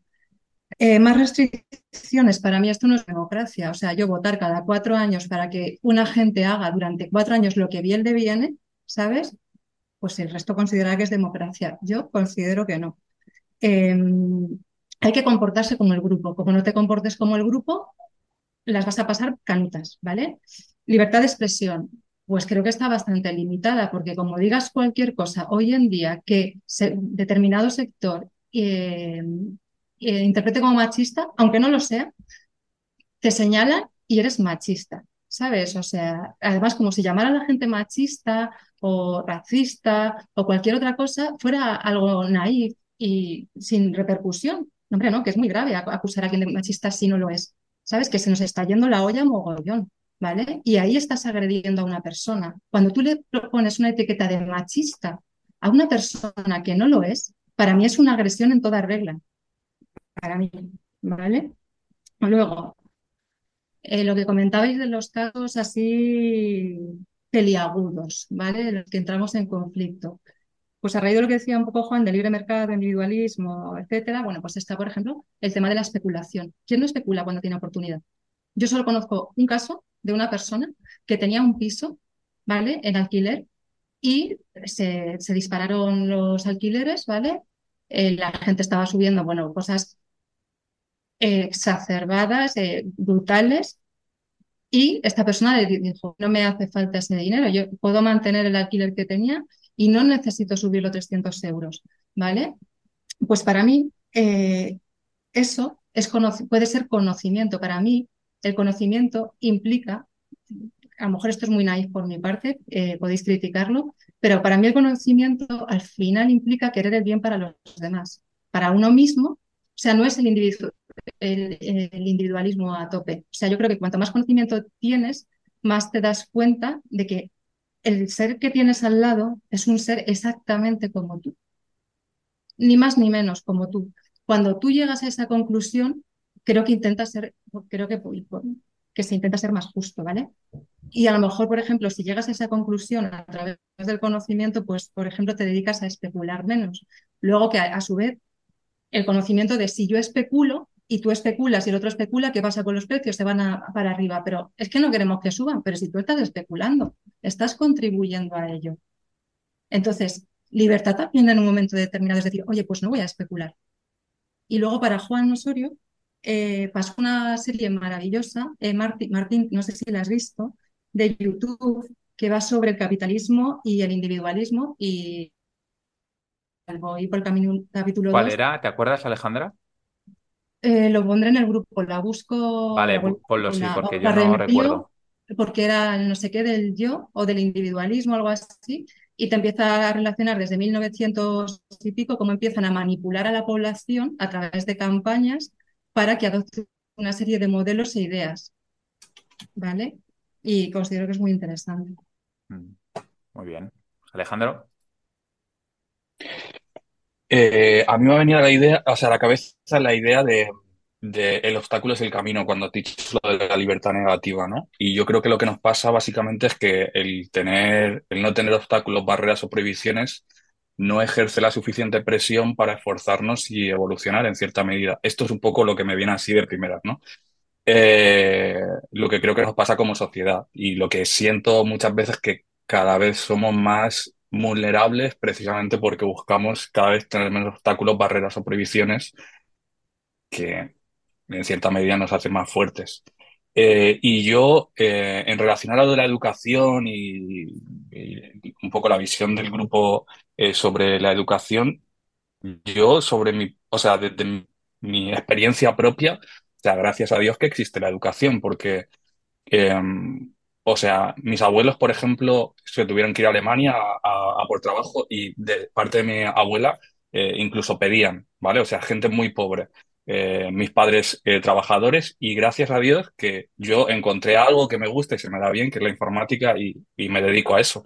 Eh, más restricciones, para mí esto no es democracia. O sea, yo votar cada cuatro años para que una gente haga durante cuatro años lo que bien le viene, ¿sabes? Pues el resto considera que es democracia. Yo considero que no. Eh, hay que comportarse como el grupo. Como no te comportes como el grupo, las vas a pasar canutas, ¿vale? Libertad de expresión. Pues creo que está bastante limitada, porque como digas cualquier cosa hoy en día que se, determinado sector eh, eh, interprete como machista, aunque no lo sea, te señalan y eres machista, ¿sabes? O sea, además como si llamara a la gente machista o racista o cualquier otra cosa, fuera algo naif y sin repercusión. Hombre, no, que es muy grave acusar a alguien de machista si no lo es, ¿sabes? Que se nos está yendo la olla mogollón. ¿Vale? Y ahí estás agrediendo a una persona. Cuando tú le propones una etiqueta de machista a una persona que no lo es, para mí es una agresión en toda regla. Para mí, ¿vale? Luego, eh, lo que comentabais de los casos así peliagudos, ¿vale? De los que entramos en conflicto. Pues a raíz de lo que decía un poco Juan, de libre mercado, individualismo, etcétera, bueno, pues está, por ejemplo, el tema de la especulación. ¿Quién no especula cuando tiene oportunidad? Yo solo conozco un caso de una persona que tenía un piso, ¿vale?, en alquiler, y se, se dispararon los alquileres, ¿vale? Eh, la gente estaba subiendo, bueno, cosas eh, exacerbadas, eh, brutales, y esta persona le dijo, no me hace falta ese dinero, yo puedo mantener el alquiler que tenía y no necesito subirlo trescientos euros, ¿vale? Pues para mí eh, eso es puede ser conocimiento. Para mí el conocimiento implica, a lo mejor esto es muy naif por mi parte, eh, podéis criticarlo, pero para mí el conocimiento al final implica querer el bien para los demás, para uno mismo. O sea, no es el, individu el, el individualismo a tope. O sea, yo creo que cuanto más conocimiento tienes, más te das cuenta de que el ser que tienes al lado es un ser exactamente como tú, ni más ni menos como tú. Cuando tú llegas a esa conclusión, creo que intenta ser, creo que, que se intenta ser más justo, ¿vale? Y a lo mejor, por ejemplo, si llegas a esa conclusión a través del conocimiento, pues, por ejemplo, te dedicas a especular menos. Luego que, a, a su vez, el conocimiento de si yo especulo y tú especulas y el otro especula, ¿qué pasa con los precios? Se van a, para arriba, pero es que no queremos que suban, pero si tú estás especulando, estás contribuyendo a ello. Entonces, libertad también en un momento determinado es decir, oye, pues no voy a especular. Y luego para Juan Osorio, Eh, pasó una serie maravillosa, eh, Martín, Martín, no sé si la has visto, de YouTube, que va sobre el capitalismo y el individualismo, y voy por el camino, capítulo ¿Cuál dos. Era? ¿Te acuerdas, Alejandra? Eh, lo pondré en el grupo, la busco. Vale, la, ponlo, sí, porque yo no recuerdo. Porque era no sé qué del yo o del individualismo, algo así, y te empieza a relacionar desde mil novecientos y pico cómo empiezan a manipular a la población a través de campañas para que adopte una serie de modelos e ideas, ¿vale? Y considero que es muy interesante. Muy bien. Alejandro. Eh, a mí me ha venido a la idea, o sea, a la cabeza la idea de, de el obstáculo es el camino, cuando te he dicho lo de la libertad negativa, ¿no? Y yo creo que lo que nos pasa básicamente es que el tener, el no tener obstáculos, barreras o prohibiciones no ejerce la suficiente presión para esforzarnos y evolucionar en cierta medida. Esto es un poco lo que me viene así de primeras, ¿no? Eh, lo que creo que nos pasa como sociedad y lo que siento muchas veces que cada vez somos más vulnerables precisamente porque buscamos cada vez tener menos obstáculos, barreras o prohibiciones que en cierta medida nos hacen más fuertes. Eh, y yo, eh, en relación a lo de la educación y, y un poco la visión del grupo eh, sobre la educación, yo sobre mi, o sea, desde mi, mi experiencia propia, o sea, gracias a Dios que existe la educación, porque, eh, o sea, mis abuelos, por ejemplo, se tuvieron que ir a Alemania a, a, a por trabajo y de parte de mi abuela eh, incluso pedían, ¿vale? O sea, gente muy pobre. Eh, mis padres eh, trabajadores y gracias a Dios que yo encontré algo que me gusta y se me da bien, que es la informática y, y me dedico a eso.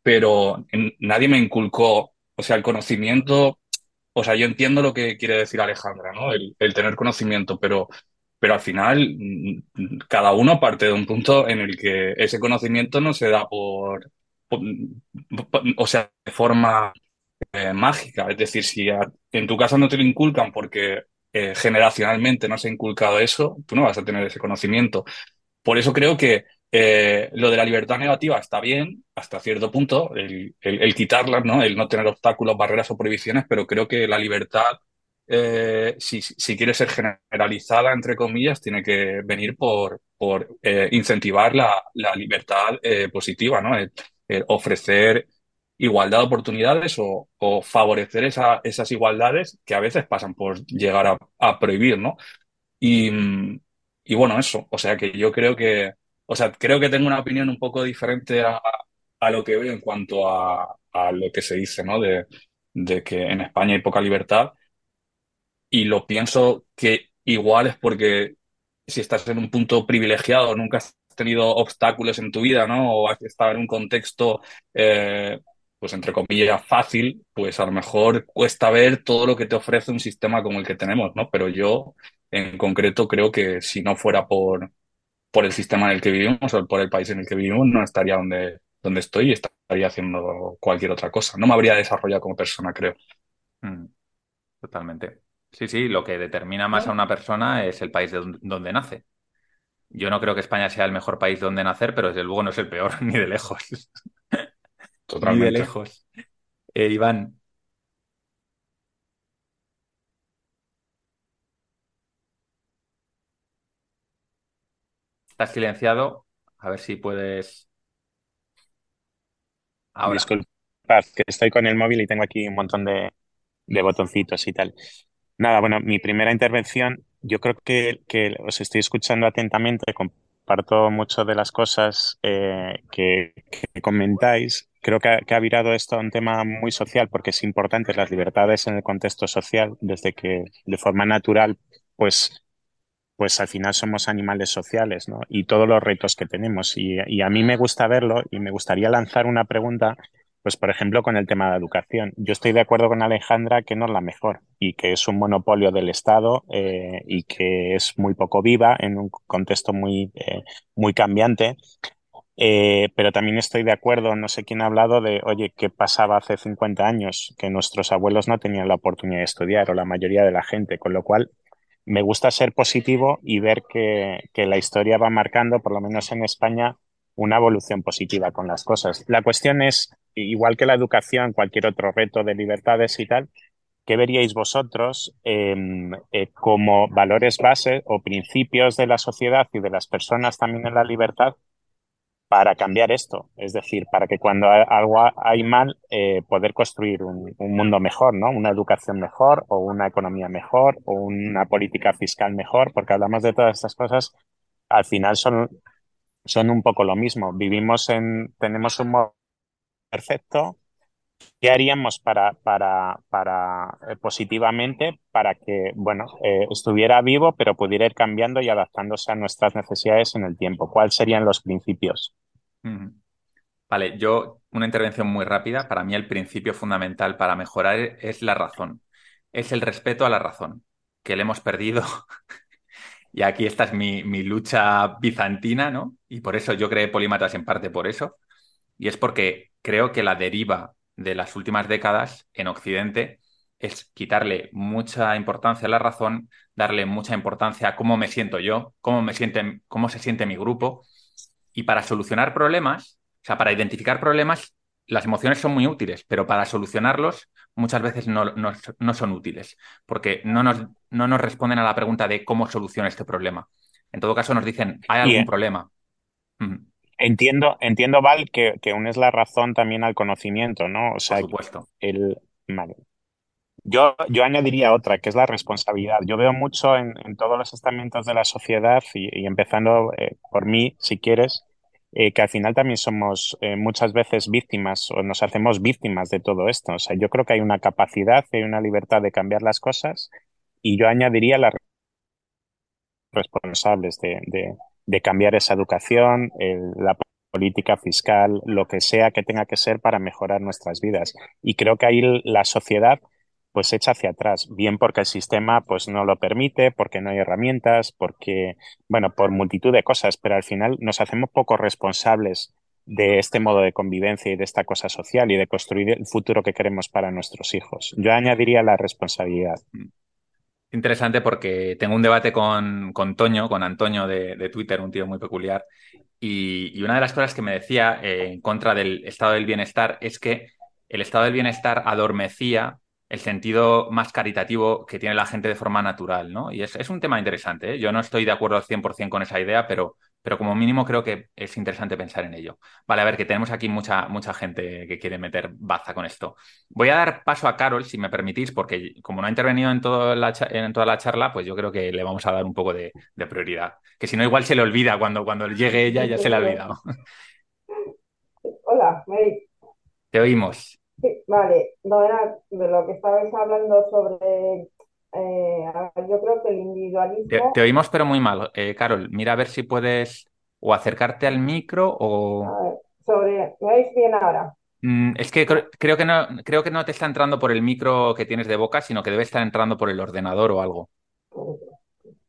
Pero en, nadie me inculcó, o sea, el conocimiento, o sea, yo entiendo lo que quiere decir Alejandra, ¿no? El, el tener conocimiento, pero, pero al final cada uno parte de un punto en el que ese conocimiento no se da por, por, por o sea, de forma eh, mágica. Es decir, si a, en tu casa no te lo inculcan porque Eh, generacionalmente no se ha inculcado eso, tú no vas a tener ese conocimiento. Por eso creo que eh, lo de la libertad negativa está bien, hasta cierto punto, el, el, el quitarla, ¿no? El no tener obstáculos, barreras o prohibiciones, pero creo que la libertad, eh, si, si quiere ser generalizada, entre comillas, tiene que venir por, por eh, incentivar la, la libertad eh, positiva, ¿no? El, el ofrecer igualdad de oportunidades o, o favorecer esa, esas igualdades que a veces pasan por llegar a, a prohibir, ¿no? Y, y bueno, eso. O sea, que yo creo que, o sea, creo que tengo una opinión un poco diferente a, a lo que veo en cuanto a, a lo que se dice, ¿no? De, de que en España hay poca libertad. Y lo pienso que igual es porque si estás en un punto privilegiado, nunca has tenido obstáculos en tu vida, ¿no? O has estado en un contexto eh, pues entre comillas, fácil, pues a lo mejor cuesta ver todo lo que te ofrece un sistema como el que tenemos, ¿no? Pero yo, en concreto, creo que si no fuera por, por el sistema en el que vivimos o por el país en el que vivimos, no estaría donde, donde estoy y estaría haciendo cualquier otra cosa. No me habría desarrollado como persona, creo. Mm, totalmente. Sí, sí, lo que determina más a una persona es el país de donde nace. Yo no creo que España sea el mejor país donde nacer, pero desde luego no es el peor, ni de lejos. Totalmente. Ni de lejos. Eh, Iván. Estás silenciado. A ver si puedes. Ahora. Disculpad, que estoy con el móvil y tengo aquí un montón de, de botoncitos y tal. Nada, bueno, mi primera intervención, yo creo que, que os estoy escuchando atentamente, comparto mucho de las cosas eh, que, que comentáis. Creo que ha, que ha virado esto a un tema muy social porque es importante las libertades en el contexto social desde que de forma natural pues, pues al final somos animales sociales, ¿no? Y todos los retos que tenemos. Y, y a mí me gusta verlo y me gustaría lanzar una pregunta, pues por ejemplo con el tema de la educación. Yo estoy de acuerdo con Alejandra que no es la mejor y que es un monopolio del Estado eh, y que es muy poco viva en un contexto muy, eh, muy cambiante. Eh, pero también estoy de acuerdo, no sé quién ha hablado de, oye, ¿qué pasaba hace cincuenta años? Que nuestros abuelos no tenían la oportunidad de estudiar o la mayoría de la gente, con lo cual me gusta ser positivo y ver que, que la historia va marcando, por lo menos en España, una evolución positiva con las cosas. La cuestión es, igual que la educación, cualquier otro reto de libertades y tal, ¿qué veríais vosotros eh, eh, como valores base o principios de la sociedad y de las personas también en la libertad para cambiar esto? Es decir, para que cuando algo hay mal, eh, poder construir un, un mundo mejor, ¿no? Una educación mejor o una economía mejor o una política fiscal mejor, porque hablamos de todas estas cosas, al final son, son un poco lo mismo. Vivimos en, tenemos un mundo perfecto. ¿Qué haríamos para, para, para eh, positivamente para que bueno eh, estuviera vivo pero pudiera ir cambiando y adaptándose a nuestras necesidades en el tiempo? ¿Cuáles serían los principios? Mm-hmm. Vale, yo una intervención muy rápida. Para mí el principio fundamental para mejorar es la razón. Es el respeto a la razón, que le hemos perdido Y aquí esta es mi, mi lucha bizantina, ¿no? Y por eso yo creé Polímatas en parte por eso. Y es porque creo que la deriva de las últimas décadas en Occidente es quitarle mucha importancia a la razón, darle mucha importancia a cómo me siento yo, cómo, me siente, cómo se siente mi grupo. Y para solucionar problemas, o sea, para identificar problemas, las emociones son muy útiles, pero para solucionarlos muchas veces no, no, no son útiles, porque no nos, no nos responden a la pregunta de cómo soluciono este problema. En todo caso nos dicen, hay algún Bien. problema. Mm. Entiendo, entiendo, Val, que, que unes la razón también al conocimiento, ¿no? O sea, por supuesto. El, vale. Yo, yo añadiría otra, que es la responsabilidad. Yo veo mucho en, en todos los estamentos de la sociedad, y, y empezando eh, por mí, si quieres, eh, que al final también somos eh, muchas veces víctimas o nos hacemos víctimas de todo esto. O sea, yo creo que hay una capacidad, hay una libertad de cambiar las cosas, y yo añadiría las responsables de... de de cambiar esa educación, el, la política fiscal, lo que sea que tenga que ser para mejorar nuestras vidas. Y creo que ahí la sociedad pues echa hacia atrás, bien porque el sistema pues no lo permite, porque no hay herramientas, porque, bueno, por multitud de cosas, pero al final nos hacemos poco responsables de este modo de convivencia y de esta cosa social y de construir el futuro que queremos para nuestros hijos. Yo añadiría la responsabilidad. Interesante porque tengo un debate con, con Toño, con Antonio de, de Twitter, un tío muy peculiar, y, y una de las cosas que me decía eh, en contra del estado del bienestar es que el estado del bienestar adormecía el sentido más caritativo que tiene la gente de forma natural, ¿no? Y es, es un tema interesante, ¿eh? Yo no estoy de acuerdo al cien por cien con esa idea, pero, pero como mínimo creo que es interesante pensar en ello. Vale, a ver, que tenemos aquí mucha, mucha gente que quiere meter baza con esto. Voy a dar paso a Carol, si me permitís, porque como no ha intervenido en, todo la en toda la charla, pues yo creo que le vamos a dar un poco de, de prioridad. Que si no, igual se le olvida, cuando, cuando llegue ella ya se le ha olvidado. Hola, Mary. Te oímos. Sí, vale, no era de lo que estabais hablando sobre, eh, yo creo que el individualismo... Te, te oímos pero muy mal, eh, Carol, mira a ver si puedes o acercarte al micro o... A ver, sobre, ¿me oís bien ahora? Mm, es que creo, creo que no, creo que no te está entrando por el micro que tienes de boca, sino que debe estar entrando por el ordenador o algo.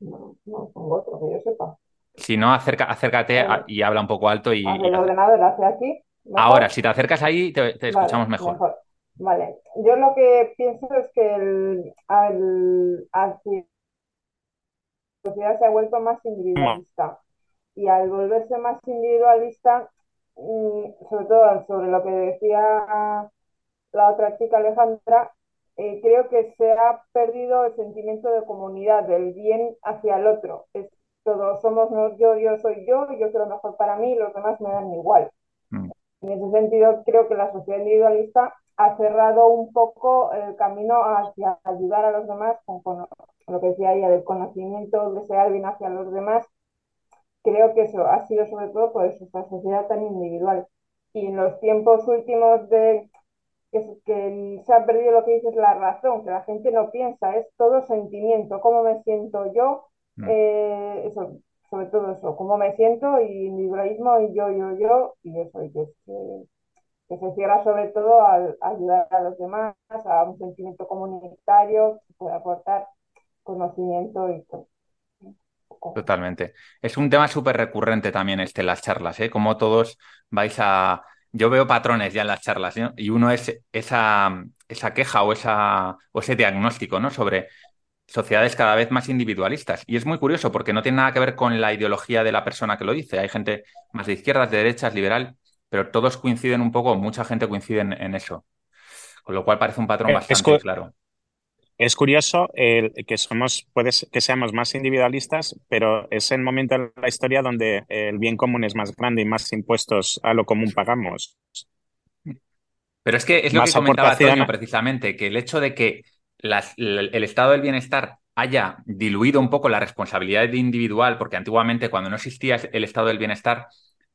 No, no, con otro, que yo sepa. Si no, acerca, acércate a, y habla un poco alto y... A ver, el ordenador hacia aquí... ¿Mejor? Ahora, si te acercas ahí, te, te escuchamos vale, mejor. mejor. Vale, yo lo que pienso es que el, al, al, la sociedad se ha vuelto más individualista. Y al volverse más individualista, sobre todo sobre lo que decía la otra chica, Alejandra, eh, creo que se ha perdido el sentimiento de comunidad, del bien hacia el otro. Es, todos somos yo, yo soy yo, yo quiero mejor para mí, los demás me dan igual. Mm. En ese sentido, creo que la sociedad individualista ha cerrado un poco el camino hacia ayudar a los demás, con, con lo que decía ella del conocimiento, desear bien hacia los demás. Creo que eso ha sido sobre todo por eso, esta sociedad tan individual. Y en los tiempos últimos de que, que se ha perdido lo que dices, la razón, que la gente no piensa, es todo sentimiento, cómo me siento yo, eh, eso. Sobre todo eso, cómo me siento y individualismo y yo, yo, yo, y eso, y que, que se cierra sobre todo a, a ayudar a los demás, a un sentimiento comunitario que pueda aportar conocimiento y todo. Totalmente. Es un tema súper recurrente también este en las charlas, ¿eh? Como todos vais a... Yo veo patrones ya en las charlas, ¿no? Y uno es esa, esa queja o, esa, o ese diagnóstico, ¿no? Sobre... sociedades cada vez más individualistas. Y es muy curioso porque no tiene nada que ver con la ideología de la persona que lo dice. Hay gente más de izquierdas, de derechas, liberal, pero todos coinciden un poco, mucha gente coincide en, en eso. Con lo cual parece un patrón bastante es cu- claro. Es curioso eh, que, somos, puede ser, que seamos más individualistas, pero es el momento de la historia donde el bien común es más grande y más impuestos a lo común pagamos. Pero es que es lo más que comentaba Toño precisamente, que el hecho de que Las, el estado del bienestar haya diluido un poco la responsabilidad individual, porque antiguamente cuando no existía el estado del bienestar,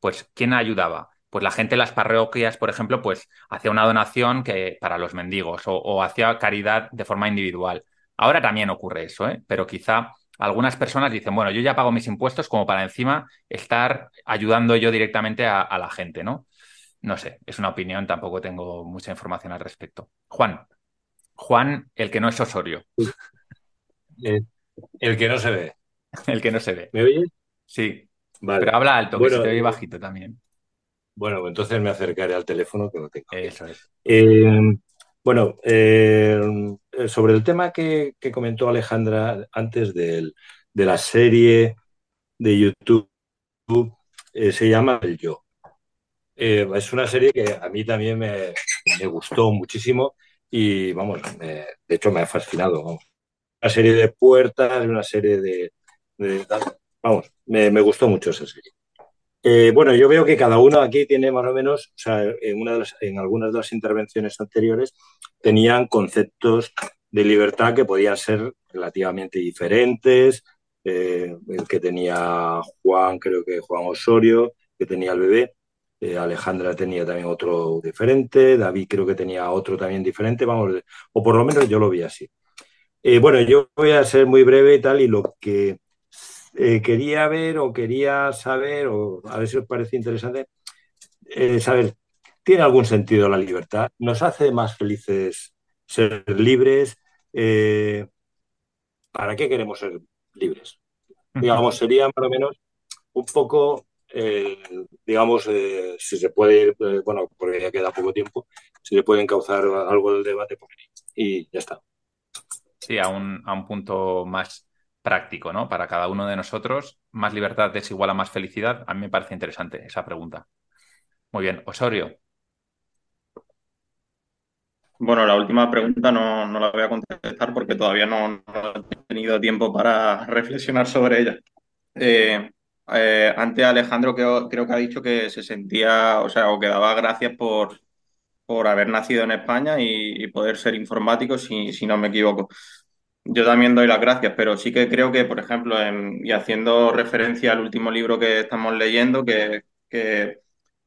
pues ¿quién ayudaba? Pues la gente en las parroquias, por ejemplo, pues hacía una donación que, para los mendigos o, o hacía caridad de forma individual. Ahora también ocurre eso, ¿eh? Pero quizá algunas personas dicen, bueno, yo ya pago mis impuestos como para encima estar ayudando yo directamente a, a la gente, ¿no? No sé, es una opinión, tampoco tengo mucha información al respecto. Juan. Juan, el que no es Osorio. El, el que no se ve. El que no se ve. ¿Me oyes? Sí, Vale. pero habla alto, que se Bueno, te oye eh, bajito también. bueno, entonces me acercaré al teléfono que lo tengo aquí. Eso es. Eh, bueno, eh, sobre el tema que, que comentó Alejandra antes del- de la serie de YouTube, eh, se llama El Yo. Eh, es una serie que a mí también me, me gustó muchísimo y, vamos, me- de hecho me ha fascinado, vamos. Una serie de puertas, una serie de... de- vamos, me, me gustó mucho esa serie. Eh, bueno, yo veo que cada uno aquí tiene más o menos, o sea, en, una de las- en algunas de las intervenciones anteriores tenían conceptos de libertad que podían ser relativamente diferentes. Eh, el que tenía Juan, creo que Juan Osorio, que tenía el bebé. Eh, Alejandra tenía también otro diferente. David creo que tenía otro también diferente. Vamos, o por lo menos yo lo vi así. Eh, bueno, yo voy a ser muy breve y tal, y lo que eh, quería ver o quería saber, o a ver si os parece interesante, eh, saber, ¿tiene algún sentido la libertad? ¿Nos hace más felices ser libres? Eh, ¿Para qué queremos ser libres? Digamos, sería más o menos un poco, eh, digamos, eh, si se puede, ir, eh, bueno, porque ya queda poco tiempo, si se puede encauzar algo del debate por ahí. Y ya está. Sí, a un, a un punto más práctico, ¿no? Para cada uno de nosotros, ¿más libertad es igual a más felicidad? A mí me parece interesante esa pregunta. Muy bien, Osorio. Bueno, la última pregunta no, no la voy a contestar porque todavía no, no he tenido tiempo para reflexionar sobre ella. Eh, eh, Antes Alejandro creo, creo que ha dicho que se sentía, o sea, o que daba gracias por, por haber nacido en España y, y poder ser informático, si, si no me equivoco. Yo también doy las gracias, pero sí que creo que, por ejemplo, en- y haciendo referencia al último libro que estamos leyendo, que, que,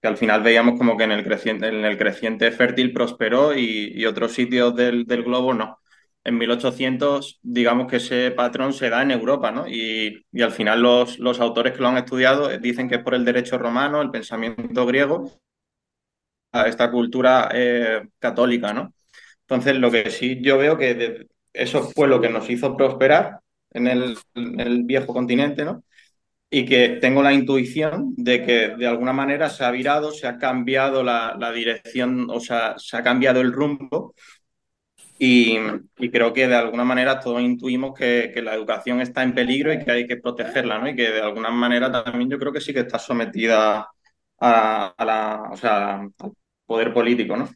que al final veíamos como que en el creciente, en el creciente fértil prosperó y, y otros sitios del, del globo no. En mil ochocientos, digamos que ese patrón se da en Europa, ¿no? Y, y al final los, los autores que lo han estudiado eh, dicen que es por el derecho romano, el pensamiento griego, a esta cultura eh, católica, ¿no? Entonces, lo que sí yo veo que de- eso fue lo que nos hizo prosperar en el, en el viejo continente, ¿no? Y que tengo la intuición de que de alguna manera se ha virado, se ha cambiado la, la dirección, o sea, se ha cambiado el rumbo. Y, y creo que de alguna manera todos intuimos que, que la educación está en peligro y que hay que protegerla, ¿no? Y que de alguna manera también yo creo que sí que está sometida a, a la, o sea, al poder político, ¿no?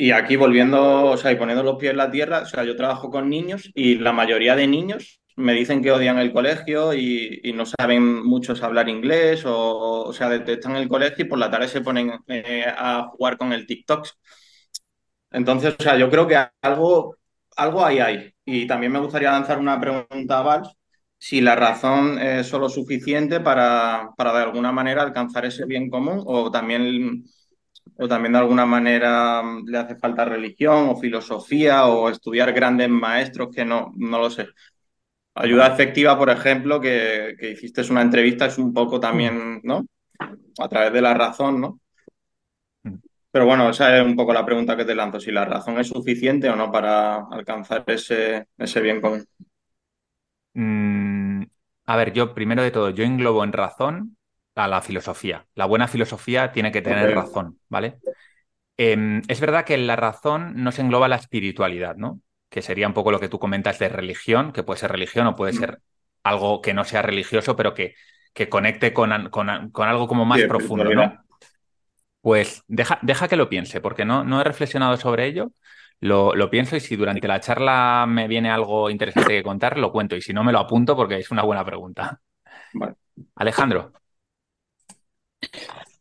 Y aquí volviendo, o sea, y poniendo los pies en la tierra, o sea, yo trabajo con niños y la mayoría de niños me dicen que odian el colegio y, y no saben muchos hablar inglés o, o sea, detestan el colegio y por la tarde se ponen eh, a jugar con el TikTok. Entonces, o sea, yo creo que algo, algo ahí hay. Y también me gustaría lanzar una pregunta a Valls, si la razón es solo suficiente para, para de alguna manera alcanzar ese bien común o también, o también de alguna manera mm, le hace falta religión o filosofía o estudiar grandes maestros que no, no lo sé. Ayuda Vale. efectiva, por ejemplo, que, que hiciste una entrevista, es un poco también, ¿no? A través de la razón, ¿no? Pero bueno, esa es un poco la pregunta que te lanzo, si la razón es suficiente o no para alcanzar ese, ese bien común. Mm, a ver, yo primero de todo, yo englobo en razón a la filosofía. La buena filosofía tiene que tener Ok. razón, ¿vale? Em, es verdad que en la razón no se engloba la espiritualidad, ¿no? Que sería un poco lo que tú comentas de religión, que puede ser religión o puede ser algo que no sea religioso, pero que, que conecte con, an- con an- con algo como Sí, más profundo, espiritualidad. ¿no? Pues deja, deja que lo piense, porque no, no he reflexionado sobre ello. Lo, lo pienso y si durante la charla me viene algo interesante que contar, lo cuento. Y si no, me lo apunto porque es una buena pregunta. Vale. Alejandro,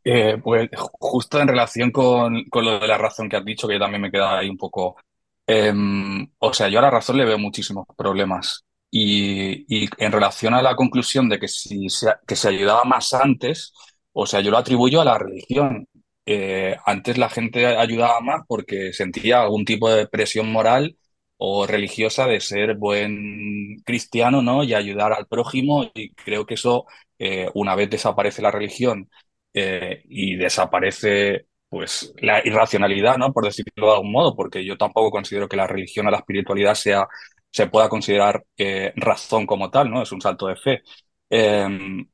Eh, pues ju- justo en relación con, con lo de la razón que has dicho, que yo también me queda ahí un poco. em, o sea, yo a la razón le veo muchísimos problemas. Y, y en relación a la conclusión de que si se, que se ayudaba más antes, o sea, yo lo atribuyo a la religión. Eh, antes la gente ayudaba más porque sentía algún tipo de presión moral o religiosa de ser buen cristiano, ¿no? Y ayudar al prójimo. Y creo que eso, eh, una vez desaparece la religión eh, y desaparece pues la irracionalidad, ¿no? Por decirlo de algún modo, porque yo tampoco considero que la religión o la espiritualidad sea, se pueda considerar eh, razón como tal, ¿no? Es un salto de fe. Eh,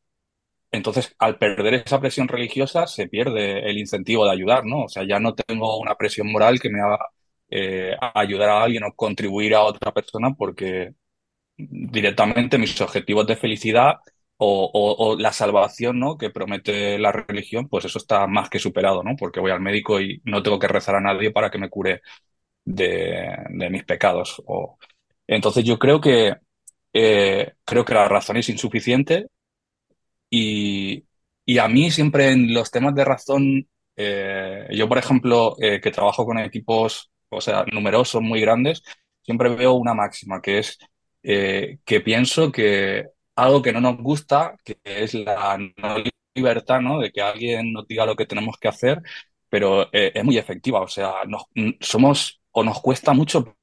Entonces, al perder esa presión religiosa, se pierde el incentivo de ayudar, ¿no? O sea, ya no tengo una presión moral que me haga eh, a- ayudar a alguien o contribuir a otra persona porque directamente mis objetivos de felicidad o, o- o la salvación, ¿no?, que promete la religión, pues eso está más que superado, ¿no? Porque voy al médico y no tengo que rezar a nadie para que me cure de, de mis pecados. O... Entonces yo creo que, eh, creo que la razón es insuficiente. Y, y a mí siempre en los temas de razón, eh, yo por ejemplo, eh, que trabajo con equipos, o sea, numerosos, muy grandes, siempre veo una máxima, que es eh, que pienso que algo que no nos gusta, que es la no libertad, ¿no? De que alguien nos diga lo que tenemos que hacer, pero eh, es muy efectiva, o sea, nos, somos o nos cuesta mucho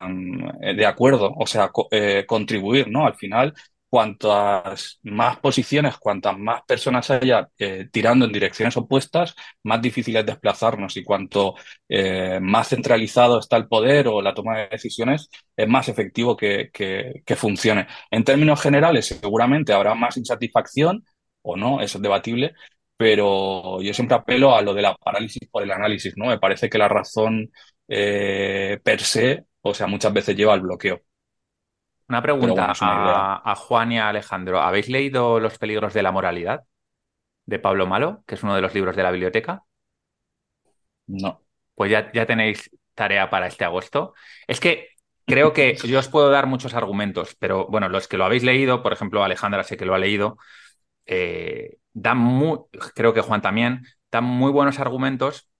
mm, eh, de acuerdo, o sea, co- eh, contribuir, ¿no? Al final, cuantas más posiciones, cuantas más personas haya eh, tirando en direcciones opuestas, más difícil es desplazarnos y cuanto eh, más centralizado está el poder o la toma de decisiones, es más efectivo que, que- que funcione. En términos generales, seguramente habrá más insatisfacción o no, eso es debatible. Pero yo siempre apelo a lo de la parálisis por el análisis, ¿no? Me parece que la razón eh, per se, o sea, muchas veces lleva al bloqueo. Una Pero bueno, pregunta es una idea. a, a Juan y a Alejandro. ¿Habéis leído Los peligros de la moralidad de Pablo Malo, que es uno de los libros de la biblioteca? No. Pues ya, ya tenéis tarea para este agosto. Es que creo que yo os puedo dar muchos argumentos, pero bueno, los que lo habéis leído, por ejemplo, Alejandra sé que lo ha leído, eh, dan muy, creo que Juan también, dan muy buenos argumentos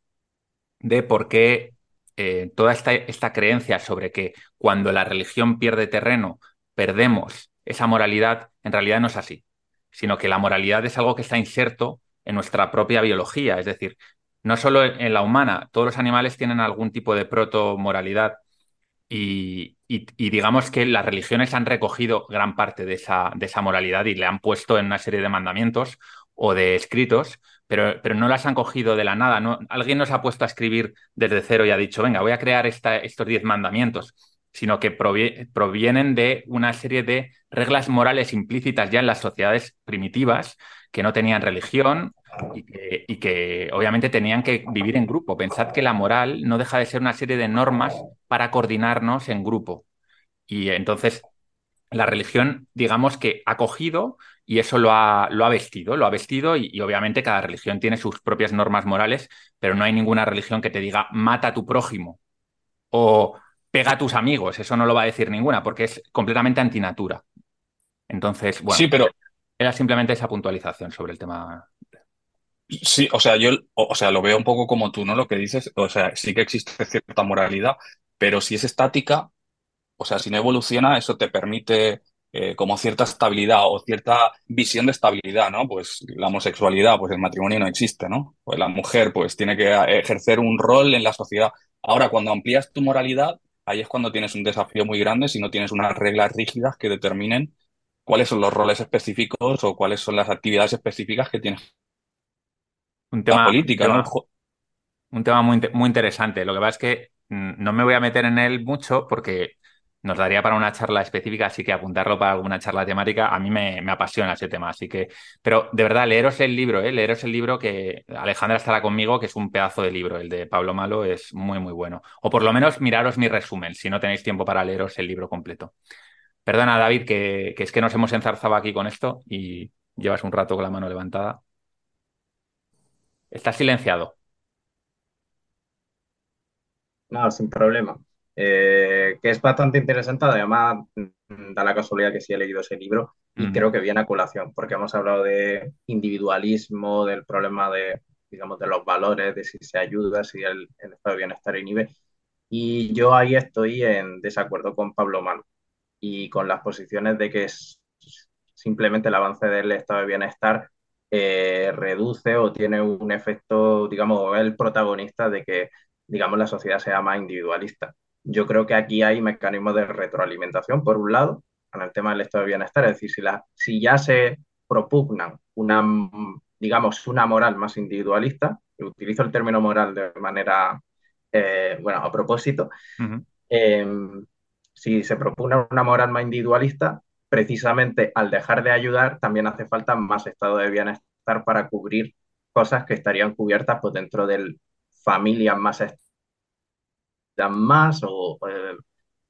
de por qué eh, toda esta, esta creencia sobre que cuando la religión pierde terreno, perdemos esa moralidad, en realidad no es así, sino que la moralidad es algo que está inserto en nuestra propia biología, es decir, no solo en en la humana, todos los animales tienen algún tipo de protomoralidad y, y- y digamos que las religiones han recogido gran parte de esa, de esa moralidad y le han puesto en una serie de mandamientos o de escritos, pero, pero no las han cogido de la nada. No, alguien nos ha puesto a escribir desde cero y ha dicho, venga, voy a crear esta- estos diez mandamientos, sino que provie- provienen de una serie de reglas morales implícitas ya en las sociedades primitivas que no tenían religión. Y que, y que obviamente tenían que vivir en grupo. Pensad que la moral no deja de ser una serie de normas para coordinarnos en grupo. Y entonces la religión, digamos que ha cogido y eso lo ha, lo ha vestido, lo ha vestido y, y obviamente cada religión tiene sus propias normas morales, pero no hay ninguna religión que te diga mata a tu prójimo o pega a tus amigos. Eso no lo va a decir ninguna porque es completamente antinatura. Entonces, Sí, bueno, pero era simplemente esa puntualización sobre el tema. sí, o sea, yo, o, o sea, lo veo un poco como tú, ¿no? Lo que dices, o sea, sí que existe cierta moralidad, pero si es estática, o sea, si no evoluciona, eso te permite eh, como cierta estabilidad o cierta visión de estabilidad, ¿no? Pues la homosexualidad, pues el matrimonio no existe, ¿no? Pues la mujer, pues tiene que eh, ejercer un rol en la sociedad. Ahora, cuando amplías tu moralidad, ahí es cuando tienes un desafío muy grande si no tienes unas reglas rígidas que determinen cuáles son los roles específicos o cuáles son las actividades específicas que tienes Un en la tema, un política, ¿no? El tema. jo- Un tema muy, inte- muy interesante. Lo que pasa es que mm, no me voy a meter en él mucho porque nos daría para una charla específica, así que apuntarlo para alguna charla temática. A mí me, me apasiona ese tema, así que. Pero de verdad, leeros el libro, ¿eh? Leeros el libro que Alejandra estará conmigo, que es un pedazo de libro. El de Pablo Malo es muy, muy bueno. O por lo menos miraros mi resumen, si no tenéis tiempo para leeros el libro completo. Perdona, David, que, que es que nos hemos enzarzado aquí con esto y llevas un rato con la mano levantada. Estás silenciado. Nada, sin problema. Eh, que es bastante interesante, además mm, da la casualidad que sí he leído ese libro y Ujú. creo que viene a colación, porque hemos hablado de individualismo, del problema de, digamos, de los valores, de si se ayuda, si el, el estado de bienestar inhibe. Y yo ahí estoy en desacuerdo con Pablo Malo y con las posiciones de que s- simplemente el avance del estado de bienestar eh, reduce o tiene un efecto, digamos, el protagonista de que, digamos, la sociedad sea más individualista. Yo creo que aquí hay mecanismos de retroalimentación, por un lado, en el tema del estado de bienestar, es decir, si, la- si ya se propugnan una, mm, digamos, una moral más individualista, utilizo el término moral de manera, eh, bueno, a propósito, Ujú. eh, si se propone una moral más individualista, precisamente al dejar de ayudar también hace falta más estado de bienestar para cubrir cosas que estarían cubiertas pues, dentro del familia más más o eh,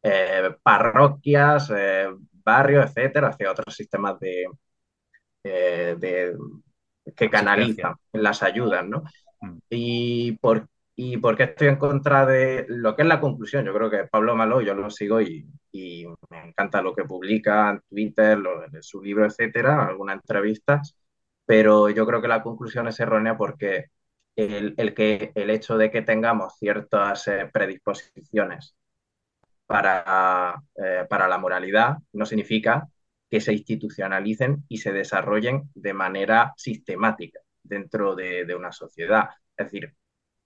eh, parroquias, eh, barrios, etcétera, hacia otros sistemas de, eh, de que canalizan las ayudas, ¿no? Mm. Y por Y porque estoy en contra de lo que es la conclusión. Yo creo que Pablo Malo, yo lo sigo y, y me encanta lo que publica en Twitter, lo, en su libro, etcétera, algunas entrevistas, pero yo creo que la conclusión es errónea porque el, el, que, el hecho de que tengamos ciertas eh, predisposiciones para, eh, para la moralidad no significa que se institucionalicen y se desarrollen de manera sistemática dentro de, de una sociedad. Es decir,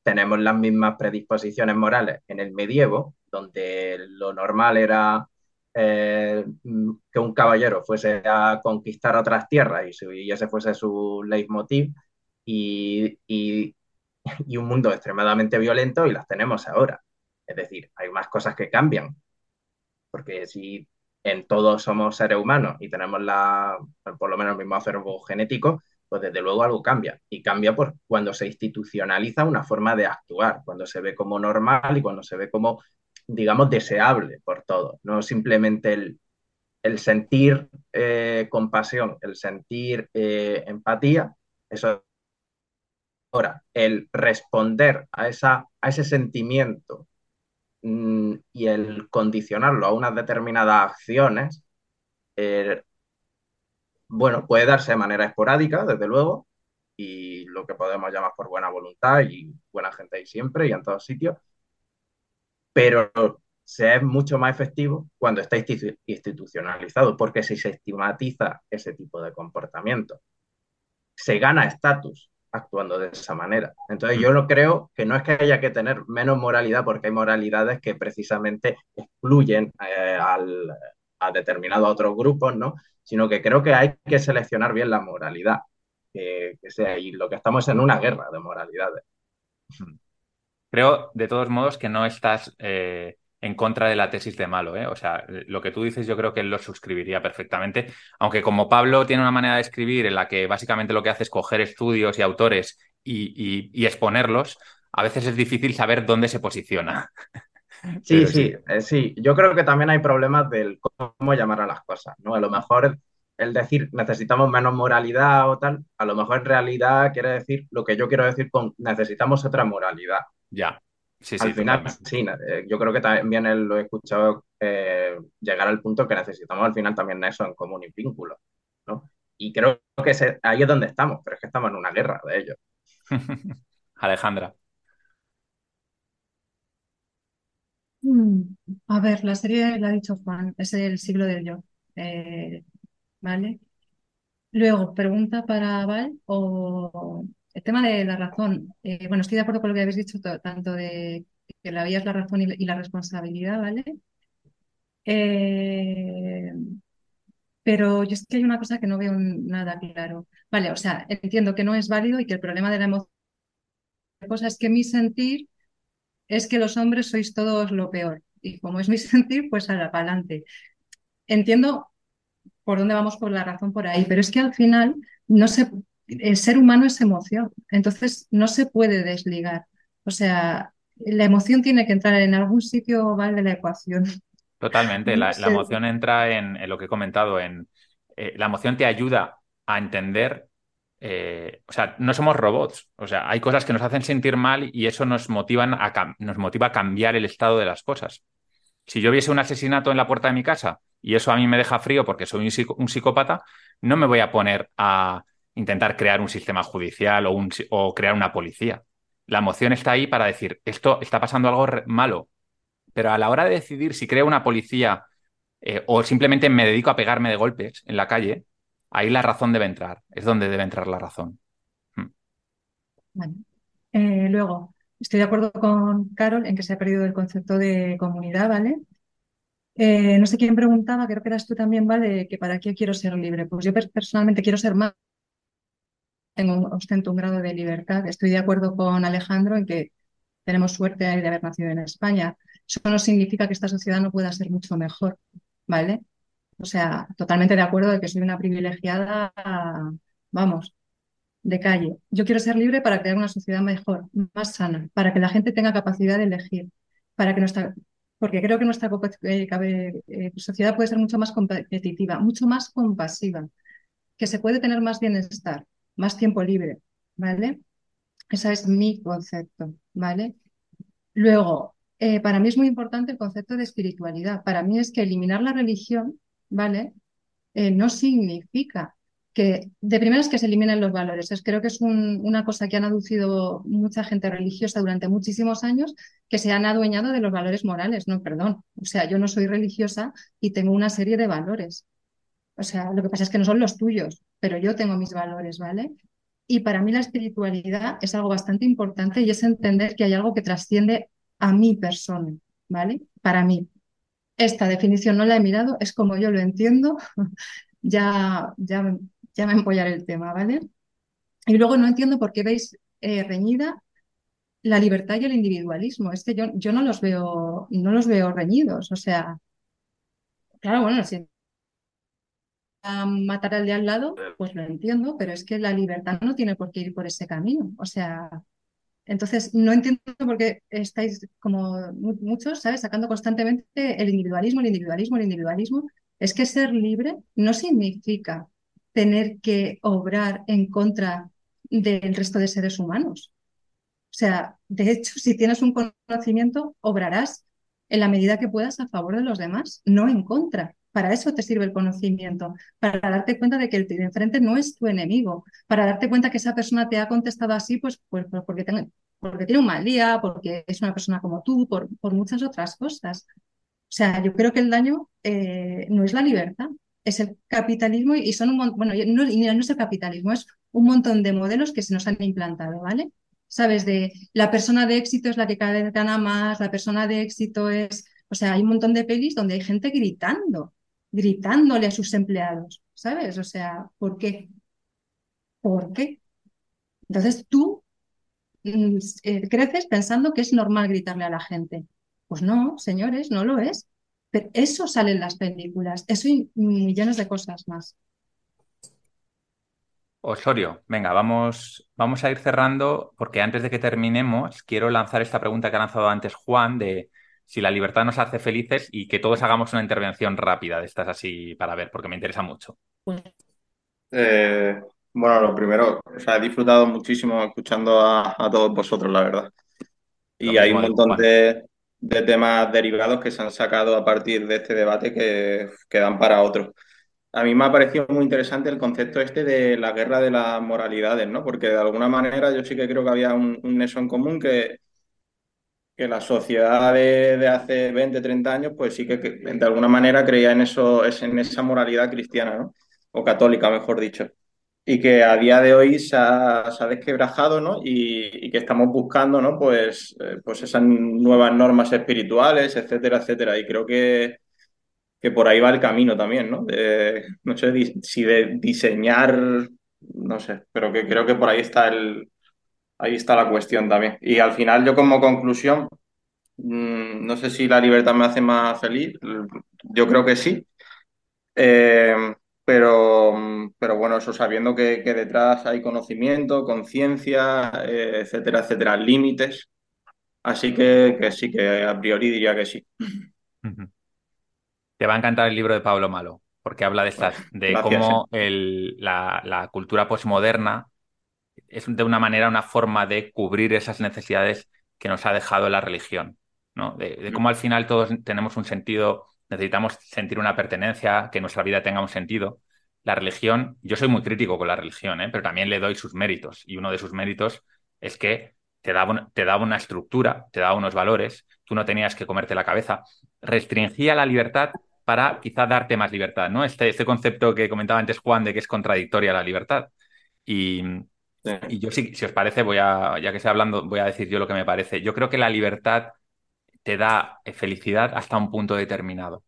tenemos las mismas predisposiciones morales en el medievo, donde lo normal era eh, que un caballero fuese a conquistar otras tierras y, su, y ese fuese su leitmotiv y, y, y un mundo extremadamente violento, y las tenemos ahora. Es decir, hay más cosas que cambian, porque si en todos somos seres humanos y tenemos la, por lo menos el mismo acervo genético, pues desde luego algo cambia, y cambia por cuando se institucionaliza una forma de actuar, cuando se ve como normal y cuando se ve como, digamos, deseable por todos. No simplemente el, el sentir eh, compasión, el sentir eh, empatía, eso. Ahora, el responder a, esa, a ese sentimiento mmm, y el condicionarlo a unas determinadas acciones, eh, bueno, puede darse de manera esporádica, desde luego, y lo que podemos llamar por buena voluntad y buena gente ahí siempre y en todos sitios, pero se es mucho más efectivo cuando está institu- institucionalizado, porque si se estigmatiza ese tipo de comportamiento, se gana estatus actuando de esa manera. Entonces yo no creo que no es que haya que tener menos moralidad, porque hay moralidades que precisamente excluyen eh, al, a determinados otros grupos, ¿no? Sino que creo que hay que seleccionar bien la moralidad, que, que sea, y lo que estamos en una guerra de moralidades. Creo, de todos modos, que no estás eh, en contra de la tesis de Malo, ¿eh? O sea, lo que tú dices yo creo que él lo suscribiría perfectamente, aunque como Pablo tiene una manera de escribir en la que básicamente lo que hace es coger estudios y autores y, y, y exponerlos, a veces es difícil saber dónde se posiciona. Sí, sí, sí, sí. Yo creo que también hay problemas del cómo llamar a las cosas, ¿no? A lo mejor el decir necesitamos menos moralidad o tal, a lo mejor en realidad quiere decir lo que yo quiero decir con necesitamos otra moralidad. Ya, sí, sí. Al final, sí, yo creo que también lo he escuchado eh, llegar al punto que necesitamos al final también eso en común y vínculo, ¿no? Y creo que se, ahí es donde estamos, pero es que estamos en una guerra de ellos. Alejandra. A ver, la serie la ha dicho Juan, es el siglo del yo, eh, ¿vale? Luego, pregunta para Val, o el tema de la razón. Eh, bueno, estoy de acuerdo con lo que habéis dicho, tanto de que la vía es la razón y, y la responsabilidad, ¿vale? Eh, pero yo es que hay una cosa que no veo nada claro. Vale, o sea, entiendo que no es válido y que el problema de la emoción, la cosa es que mi sentir es que los hombres sois todos lo peor. Y como es mi sentir, pues para adelante. Entiendo por dónde vamos por la razón por ahí, pero es que al final no se, el ser humano es emoción, entonces no se puede desligar. O sea, la emoción tiene que entrar en algún sitio, ¿vale?, de la ecuación. Totalmente, la, la emoción entra en, en lo que he comentado, en eh, la emoción te ayuda a entender. Eh, o sea, no somos robots. O sea, hay cosas que nos hacen sentir mal y eso nos, motivan a cam- nos motiva a cambiar el estado de las cosas. Si yo viese un asesinato en la puerta de mi casa y eso a mí me deja frío porque soy un, psico- un psicópata, no me voy a poner a intentar crear un sistema judicial o, un, o crear una policía. La emoción está ahí para decir, esto está pasando algo re- malo. Pero a la hora de decidir si creo una policía eh, o simplemente me dedico a pegarme de golpes en la calle, ahí la razón debe entrar, es donde debe entrar la razón. Hmm. Bueno. Eh, luego, estoy de acuerdo con Carol en que se ha perdido el concepto de comunidad, ¿vale? Eh, no sé quién preguntaba, creo que eras tú también, ¿vale?, que para qué quiero ser libre. Pues yo personalmente quiero ser más, tengo, ostento un grado de libertad. Estoy de acuerdo con Alejandro en que tenemos suerte de haber nacido en España. Eso no significa que esta sociedad no pueda ser mucho mejor, ¿vale? O sea, totalmente de acuerdo de que soy una privilegiada, vamos, de calle. Yo quiero ser libre para crear una sociedad mejor, más sana, para que la gente tenga capacidad de elegir, para que nuestra, porque creo que nuestra eh, eh, sociedad puede ser mucho más competitiva, mucho más compasiva, que se puede tener más bienestar, más tiempo libre, ¿vale? Ese es mi concepto, ¿vale? Luego, eh, para mí es muy importante el concepto de espiritualidad. Para mí es que eliminar la religión, ¿vale? Eh, no significa que, de primeras, que se eliminen los valores. Es, creo que es un, una cosa que han aducido mucha gente religiosa durante muchísimos años, que se han adueñado de los valores morales. No, perdón. O sea, yo no soy religiosa y tengo una serie de valores. O sea, lo que pasa es que no son los tuyos, pero yo tengo mis valores, ¿vale? Y para mí la espiritualidad es algo bastante importante y es entender que hay algo que trasciende a mi persona, ¿vale? Para mí. Esta definición no la he mirado, es como yo lo entiendo, ya, ya, ya me empollaré el tema, ¿vale? Y luego no entiendo por qué veis eh, reñida la libertad y el individualismo. Es que yo, yo no los veo, no los veo reñidos, o sea, claro, bueno, sí. A matar al de al lado, pues lo entiendo, pero es que la libertad no tiene por qué ir por ese camino. O sea, entonces no entiendo por qué estáis, como muchos, ¿sabes?, sacando constantemente el individualismo, el individualismo, el individualismo. Es que ser libre no significa tener que obrar en contra del resto de seres humanos. O sea, de hecho, si tienes un conocimiento, obrarás en la medida que puedas a favor de los demás, no en contra. Para eso te sirve el conocimiento, para darte cuenta de que el de enfrente no es tu enemigo, para darte cuenta que esa persona te ha contestado así pues, pues, pues porque, tenga, porque tiene un mal día, porque es una persona como tú, por, por muchas otras cosas. O sea, yo creo que el daño eh, no es la libertad, es el capitalismo y son un bueno, no, no es el capitalismo, es un montón de modelos que se nos han implantado, ¿vale? Sabes, de la persona de éxito es la que cada vez gana más, la persona de éxito es... O sea, hay un montón de pelis donde hay gente gritando, gritándole a sus empleados, ¿sabes? O sea, ¿por qué? ¿Por qué? Entonces tú eh, creces pensando que es normal gritarle a la gente. Pues no, señores, no lo es. Pero eso sale en las películas, eso y millones de cosas más. Osorio, venga, vamos, vamos a ir cerrando, porque antes de que terminemos quiero lanzar esta pregunta que ha lanzado antes Juan de... si la libertad nos hace felices y que todos hagamos una intervención rápida de estas así para ver, porque me interesa mucho. Eh, bueno, lo primero, o sea, he disfrutado muchísimo escuchando a, a todos vosotros, la verdad. Y hay un montón de, de temas derivados que se han sacado a partir de este debate que, que dan para otros. A mí me ha parecido muy interesante el concepto este de la guerra de las moralidades, ¿no? Porque de alguna manera yo sí que creo que había un, un nexo en común que... que la sociedad de, de hace veinte, treinta años, pues sí que, que de alguna manera creía en, eso, en esa moralidad cristiana, ¿no? O católica, mejor dicho. Y que a día de hoy se ha, se ha desquebrajado, ¿no? Y, y que estamos buscando, ¿no? Pues, eh, pues esas nuevas normas espirituales, etcétera, etcétera. Y creo que, que por ahí va el camino también, ¿no? De, no sé si de diseñar, no sé, pero que creo que por ahí está el... Ahí está la cuestión también. Y al final yo como conclusión, mmm, no sé si la libertad me hace más feliz, yo creo que sí, eh, pero, pero bueno, eso sabiendo que, que detrás hay conocimiento, conciencia, eh, etcétera, etcétera, límites. Así que, que sí, que a priori diría que sí. Te va a encantar el libro de Pablo Malo, porque habla de, estas, de Gracias, cómo eh. el, la, la cultura posmoderna es de una manera, una forma de cubrir esas necesidades que nos ha dejado la religión, ¿no? De, de cómo al final todos tenemos un sentido, necesitamos sentir una pertenencia, que nuestra vida tenga un sentido. La religión, yo soy muy crítico con la religión, ¿eh? Pero también le doy sus méritos. Y uno de sus méritos es que te daba, te daba una estructura, te daba unos valores, tú no tenías que comerte la cabeza. Restringía la libertad para quizá darte más libertad, ¿no? Este, este concepto que comentaba antes Juan de que es contradictoria la libertad. Y... Y yo, si, si os parece, voy a, ya que estoy hablando, voy a decir yo lo que me parece. Yo creo que la libertad te da felicidad hasta un punto determinado.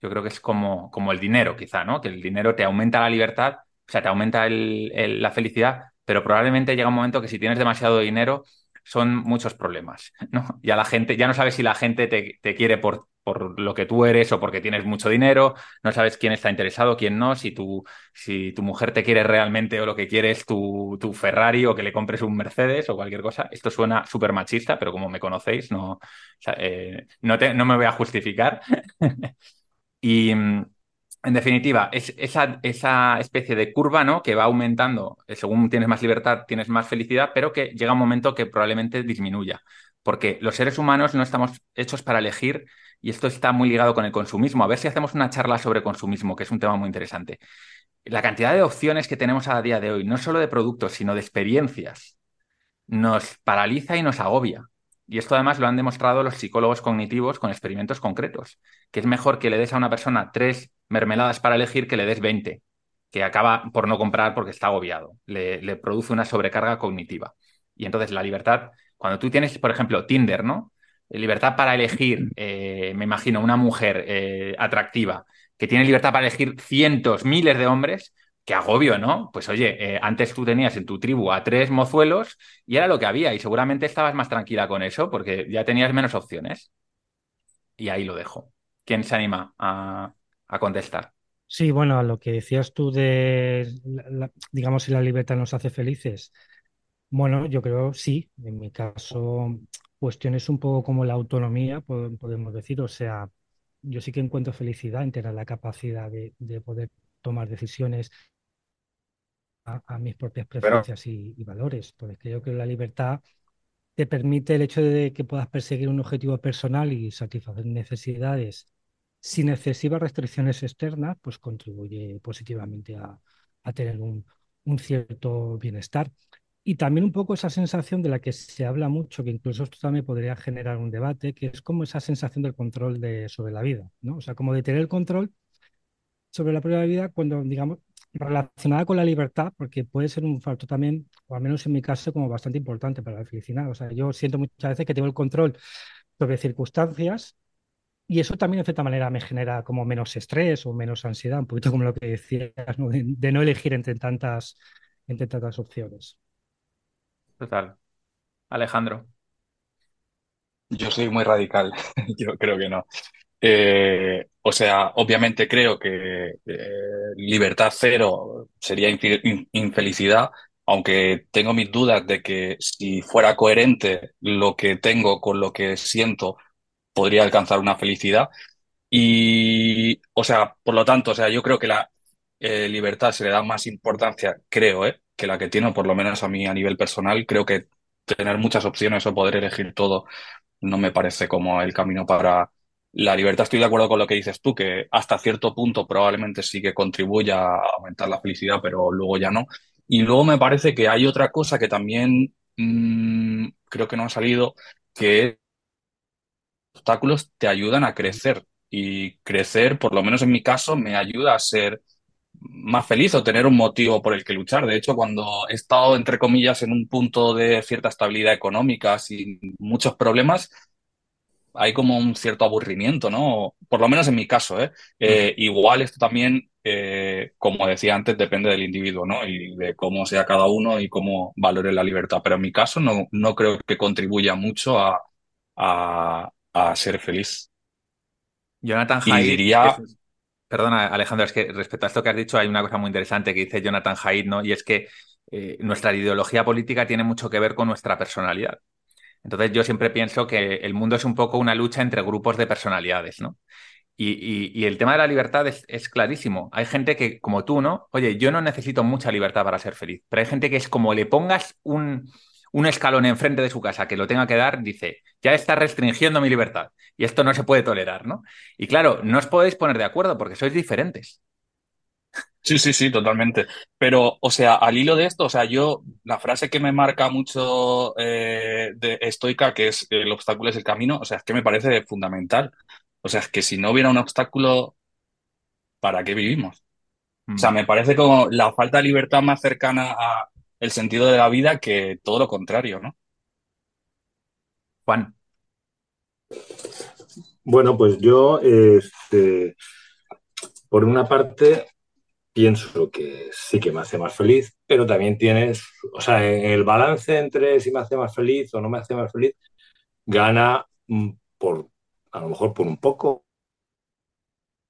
Yo creo que es como, como el dinero, quizá, ¿no? Que el dinero te aumenta la libertad, o sea, te aumenta el, el, la felicidad, pero probablemente llega un momento que si tienes demasiado dinero son muchos problemas, ¿no? Y a la gente, ya no sabes si la gente te, te quiere por, por lo que tú eres o porque tienes mucho dinero, no sabes quién está interesado, quién no, si tu, si tu mujer te quiere realmente o lo que quiere es tu, tu Ferrari o que le compres un Mercedes o cualquier cosa. Esto suena súper machista, pero como me conocéis, no, o sea, eh, no, te, no me voy a justificar. Y en definitiva, es esa, esa especie de curva, ¿no?, que va aumentando. Según tienes más libertad, tienes más felicidad, pero que llega un momento que probablemente disminuya. Porque los seres humanos no estamos hechos para elegir, y esto está muy ligado con el consumismo. A ver si hacemos una charla sobre consumismo, que es un tema muy interesante. La cantidad de opciones que tenemos a día de hoy, no solo de productos, sino de experiencias, nos paraliza y nos agobia. Y esto además lo han demostrado los psicólogos cognitivos con experimentos concretos, que es mejor que le des a una persona tres mermeladas para elegir que le des veinte, que acaba por no comprar porque está agobiado. Le, le produce una sobrecarga cognitiva. Y entonces la libertad... Cuando tú tienes, por ejemplo, Tinder, ¿no?, libertad para elegir, eh, me imagino, una mujer eh, atractiva que tiene libertad para elegir cientos, miles de hombres, qué agobio, ¿no? Pues oye, eh, antes tú tenías en tu tribu a tres mozuelos y era lo que había, y seguramente estabas más tranquila con eso porque ya tenías menos opciones. Y ahí lo dejo. ¿Quién se anima a, a contestar? Sí, bueno, a lo que decías tú de, la, la, digamos, si la libertad nos hace felices... Bueno, yo creo sí, en mi caso, cuestiones un poco como la autonomía, podemos decir. O sea, yo sí que encuentro felicidad en tener la capacidad de, de poder tomar decisiones a, a mis propias preferencias Pero... y, y valores, porque creo que la libertad te permite el hecho de que puedas perseguir un objetivo personal y satisfacer necesidades sin excesivas restricciones externas, pues contribuye positivamente a, a tener un, un cierto bienestar. Y también un poco esa sensación de la que se habla mucho, que incluso esto también podría generar un debate, que es como esa sensación del control de, sobre la vida, ¿no? O sea, como de tener el control sobre la propia vida cuando, digamos, relacionada con la libertad, porque puede ser un factor también, o al menos en mi caso, como bastante importante para la felicidad. O sea, yo siento muchas veces que tengo el control sobre circunstancias y eso también, de cierta manera, me genera como menos estrés o menos ansiedad, un poquito como lo que decías, ¿no? De, de no elegir entre tantas, entre tantas opciones. Total. Alejandro. Yo soy muy radical. Yo creo que no. Eh, o sea, obviamente creo que eh, libertad cero sería infel- in- infelicidad, aunque tengo mis dudas de que si fuera coherente lo que tengo con lo que siento, podría alcanzar una felicidad. Y, o sea, por lo tanto, o sea, yo creo que la eh, libertad se le da más importancia, creo, ¿eh? que la que tiene, por lo menos a mí a nivel personal. Creo que tener muchas opciones o poder elegir todo no me parece como el camino para la libertad. Estoy de acuerdo con lo que dices tú, que hasta cierto punto probablemente sí que contribuya a aumentar la felicidad, pero luego ya no. Y luego me parece que hay otra cosa que también mmm, creo que no ha salido, que los obstáculos te ayudan a crecer. Y crecer, por lo menos en mi caso, me ayuda a ser más feliz o tener un motivo por el que luchar. De hecho, cuando he estado, entre comillas, en un punto de cierta estabilidad económica, sin muchos problemas, hay como un cierto aburrimiento, ¿no? Por lo menos en mi caso, ¿eh? eh igual esto también, eh, como decía antes, depende del individuo, ¿no? Y de cómo sea cada uno y cómo valore la libertad. Pero en mi caso no, no creo que contribuya mucho a, a, a ser feliz. Jonathan Haidt. Y diría... Perdona, Alejandro, es que respecto a esto que has dicho hay una cosa muy interesante que dice Jonathan Haidt, ¿no? Y es que eh, nuestra ideología política tiene mucho que ver con nuestra personalidad. Entonces yo siempre pienso que el mundo es un poco una lucha entre grupos de personalidades, ¿no? Y, y, y el tema de la libertad es, es clarísimo. Hay gente que, como tú, ¿no? Oye, yo no necesito mucha libertad para ser feliz, pero hay gente que es como le pongas un... un escalón enfrente de su casa que lo tenga que dar, dice, ya está restringiendo mi libertad y esto no se puede tolerar, ¿no? Y claro, no os podéis poner de acuerdo porque sois diferentes. Sí, sí, sí, totalmente. Pero, o sea, al hilo de esto, o sea, yo, la frase que me marca mucho eh, de estoica, que es el obstáculo es el camino, o sea, es que me parece fundamental. O sea, es que si no hubiera un obstáculo, ¿para qué vivimos? Mm. O sea, me parece como la falta de libertad más cercana a el sentido de la vida que todo lo contrario, ¿no? Juan. Bueno, pues yo, este, por una parte, pienso que sí que me hace más feliz, pero también tienes, o sea, el balance entre si me hace más feliz o no me hace más feliz, gana por a lo mejor por un poco,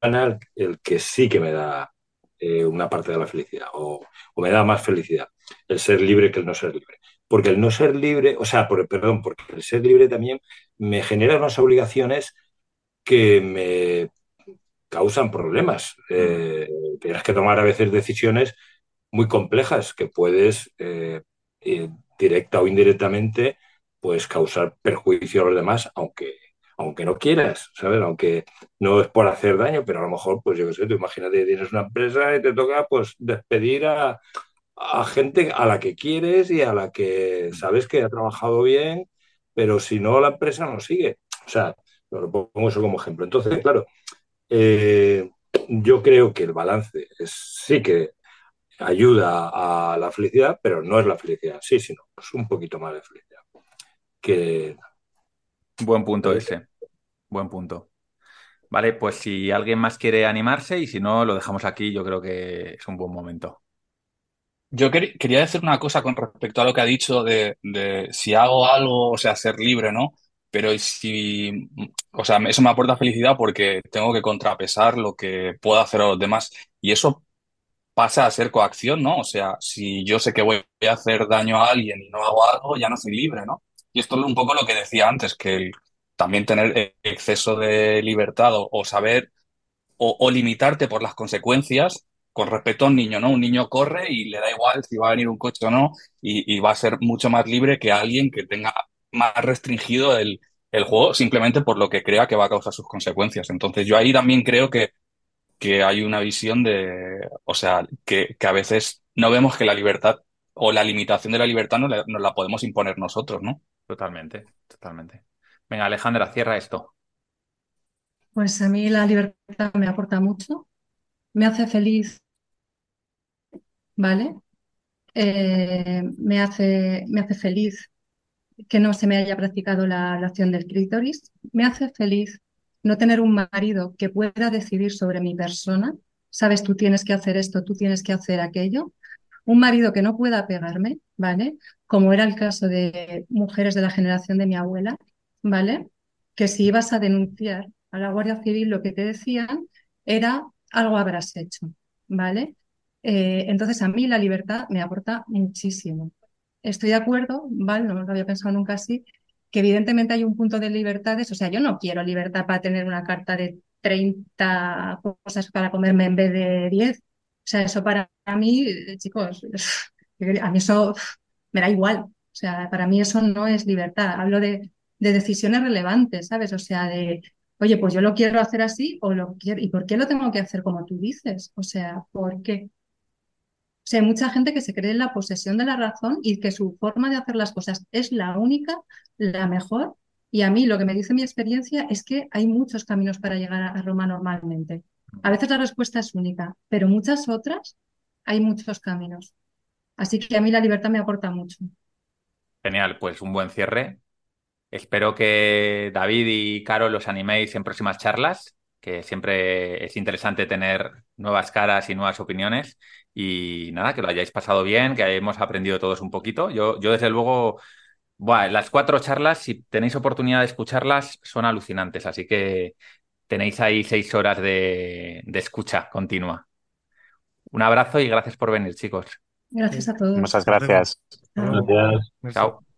canal el que sí que me da eh, una parte de la felicidad o, o me da más felicidad el ser libre que el no ser libre. Porque el no ser libre, o sea, por, perdón, porque el ser libre también me genera unas obligaciones que me causan problemas. Eh, tienes que tomar a veces decisiones muy complejas que puedes, eh, eh, directa o indirectamente, pues causar perjuicio a los demás, aunque... aunque no quieras, ¿sabes? Aunque no es por hacer daño, pero a lo mejor, pues yo qué sé, tú imagínate, tienes una empresa y te toca pues despedir a, a gente a la que quieres y a la que sabes que ha trabajado bien, pero si no, la empresa no sigue. O sea, lo pongo eso como ejemplo. Entonces, claro, eh, yo creo que el balance es, sí que ayuda a la felicidad, pero no es la felicidad, sí, sino pues, un poquito más de felicidad. Que... Buen punto ese. Buen punto. Vale, pues si alguien más quiere animarse y si no, lo dejamos aquí. Yo creo que es un buen momento. Yo quer- quería decir una cosa con respecto a lo que ha dicho de, de si hago algo, o sea, ser libre, ¿no? Pero si, o sea, eso me aporta felicidad porque tengo que contrapesar lo que pueda hacer a los demás. Y eso pasa a ser coacción, ¿no? O sea, si yo sé que voy a hacer daño a alguien y no hago algo, ya no soy libre, ¿no? Y esto es un poco lo que decía antes, que el, también tener exceso de libertad o, o saber o, o limitarte por las consecuencias con respecto a un niño, ¿no? Un niño corre y le da igual si va a venir un coche o no y, y va a ser mucho más libre que alguien que tenga más restringido el, el juego simplemente por lo que crea que va a causar sus consecuencias. Entonces yo ahí también creo que, que hay una visión de... O sea, que, que a veces no vemos que la libertad o la limitación de la libertad nos la, nos la podemos imponer nosotros, ¿no? Totalmente, totalmente. Venga, Alejandra, cierra esto. Pues a mí la libertad me aporta mucho, me hace feliz, ¿vale? Eh, me hace, me hace feliz que no se me haya practicado la acción del clítoris, me hace feliz no tener un marido que pueda decidir sobre mi persona, sabes, tú tienes que hacer esto, tú tienes que hacer aquello, un marido que no pueda pegarme, ¿vale? Como era el caso de mujeres de la generación de mi abuela, ¿vale? Que si ibas a denunciar a la Guardia Civil, lo que te decían era algo habrás hecho, ¿vale? Eh, entonces a mí la libertad me aporta muchísimo. Estoy de acuerdo, ¿vale? No lo había pensado nunca así, que evidentemente hay un punto de libertades, o sea, yo no quiero libertad para tener una carta de treinta cosas para comerme en vez de diez. O sea, eso para mí, chicos, a mí eso... me da igual, o sea, para mí eso no es libertad, hablo de, de decisiones relevantes, ¿sabes? O sea, de, oye, pues yo lo quiero hacer así o lo quiero, ¿y por qué lo tengo que hacer como tú dices? O sea, ¿por qué? O sea, hay mucha gente que se cree en la posesión de la razón y que su forma de hacer las cosas es la única, la mejor, y a mí lo que me dice mi experiencia es que hay muchos caminos para llegar a Roma normalmente. A veces la respuesta es única, pero muchas otras hay muchos caminos. Así que a mí la libertad me aporta mucho. Genial, pues un buen cierre. Espero que David y Caro los animéis en próximas charlas, que siempre es interesante tener nuevas caras y nuevas opiniones. Y nada, que lo hayáis pasado bien, que hayamos aprendido todos un poquito. Yo, yo desde luego, buah, las cuatro charlas, si tenéis oportunidad de escucharlas, son alucinantes. Así que tenéis ahí seis horas de, de escucha continua. Un abrazo y gracias por venir, chicos. Gracias a todos. Muchas gracias. Gracias. Chao.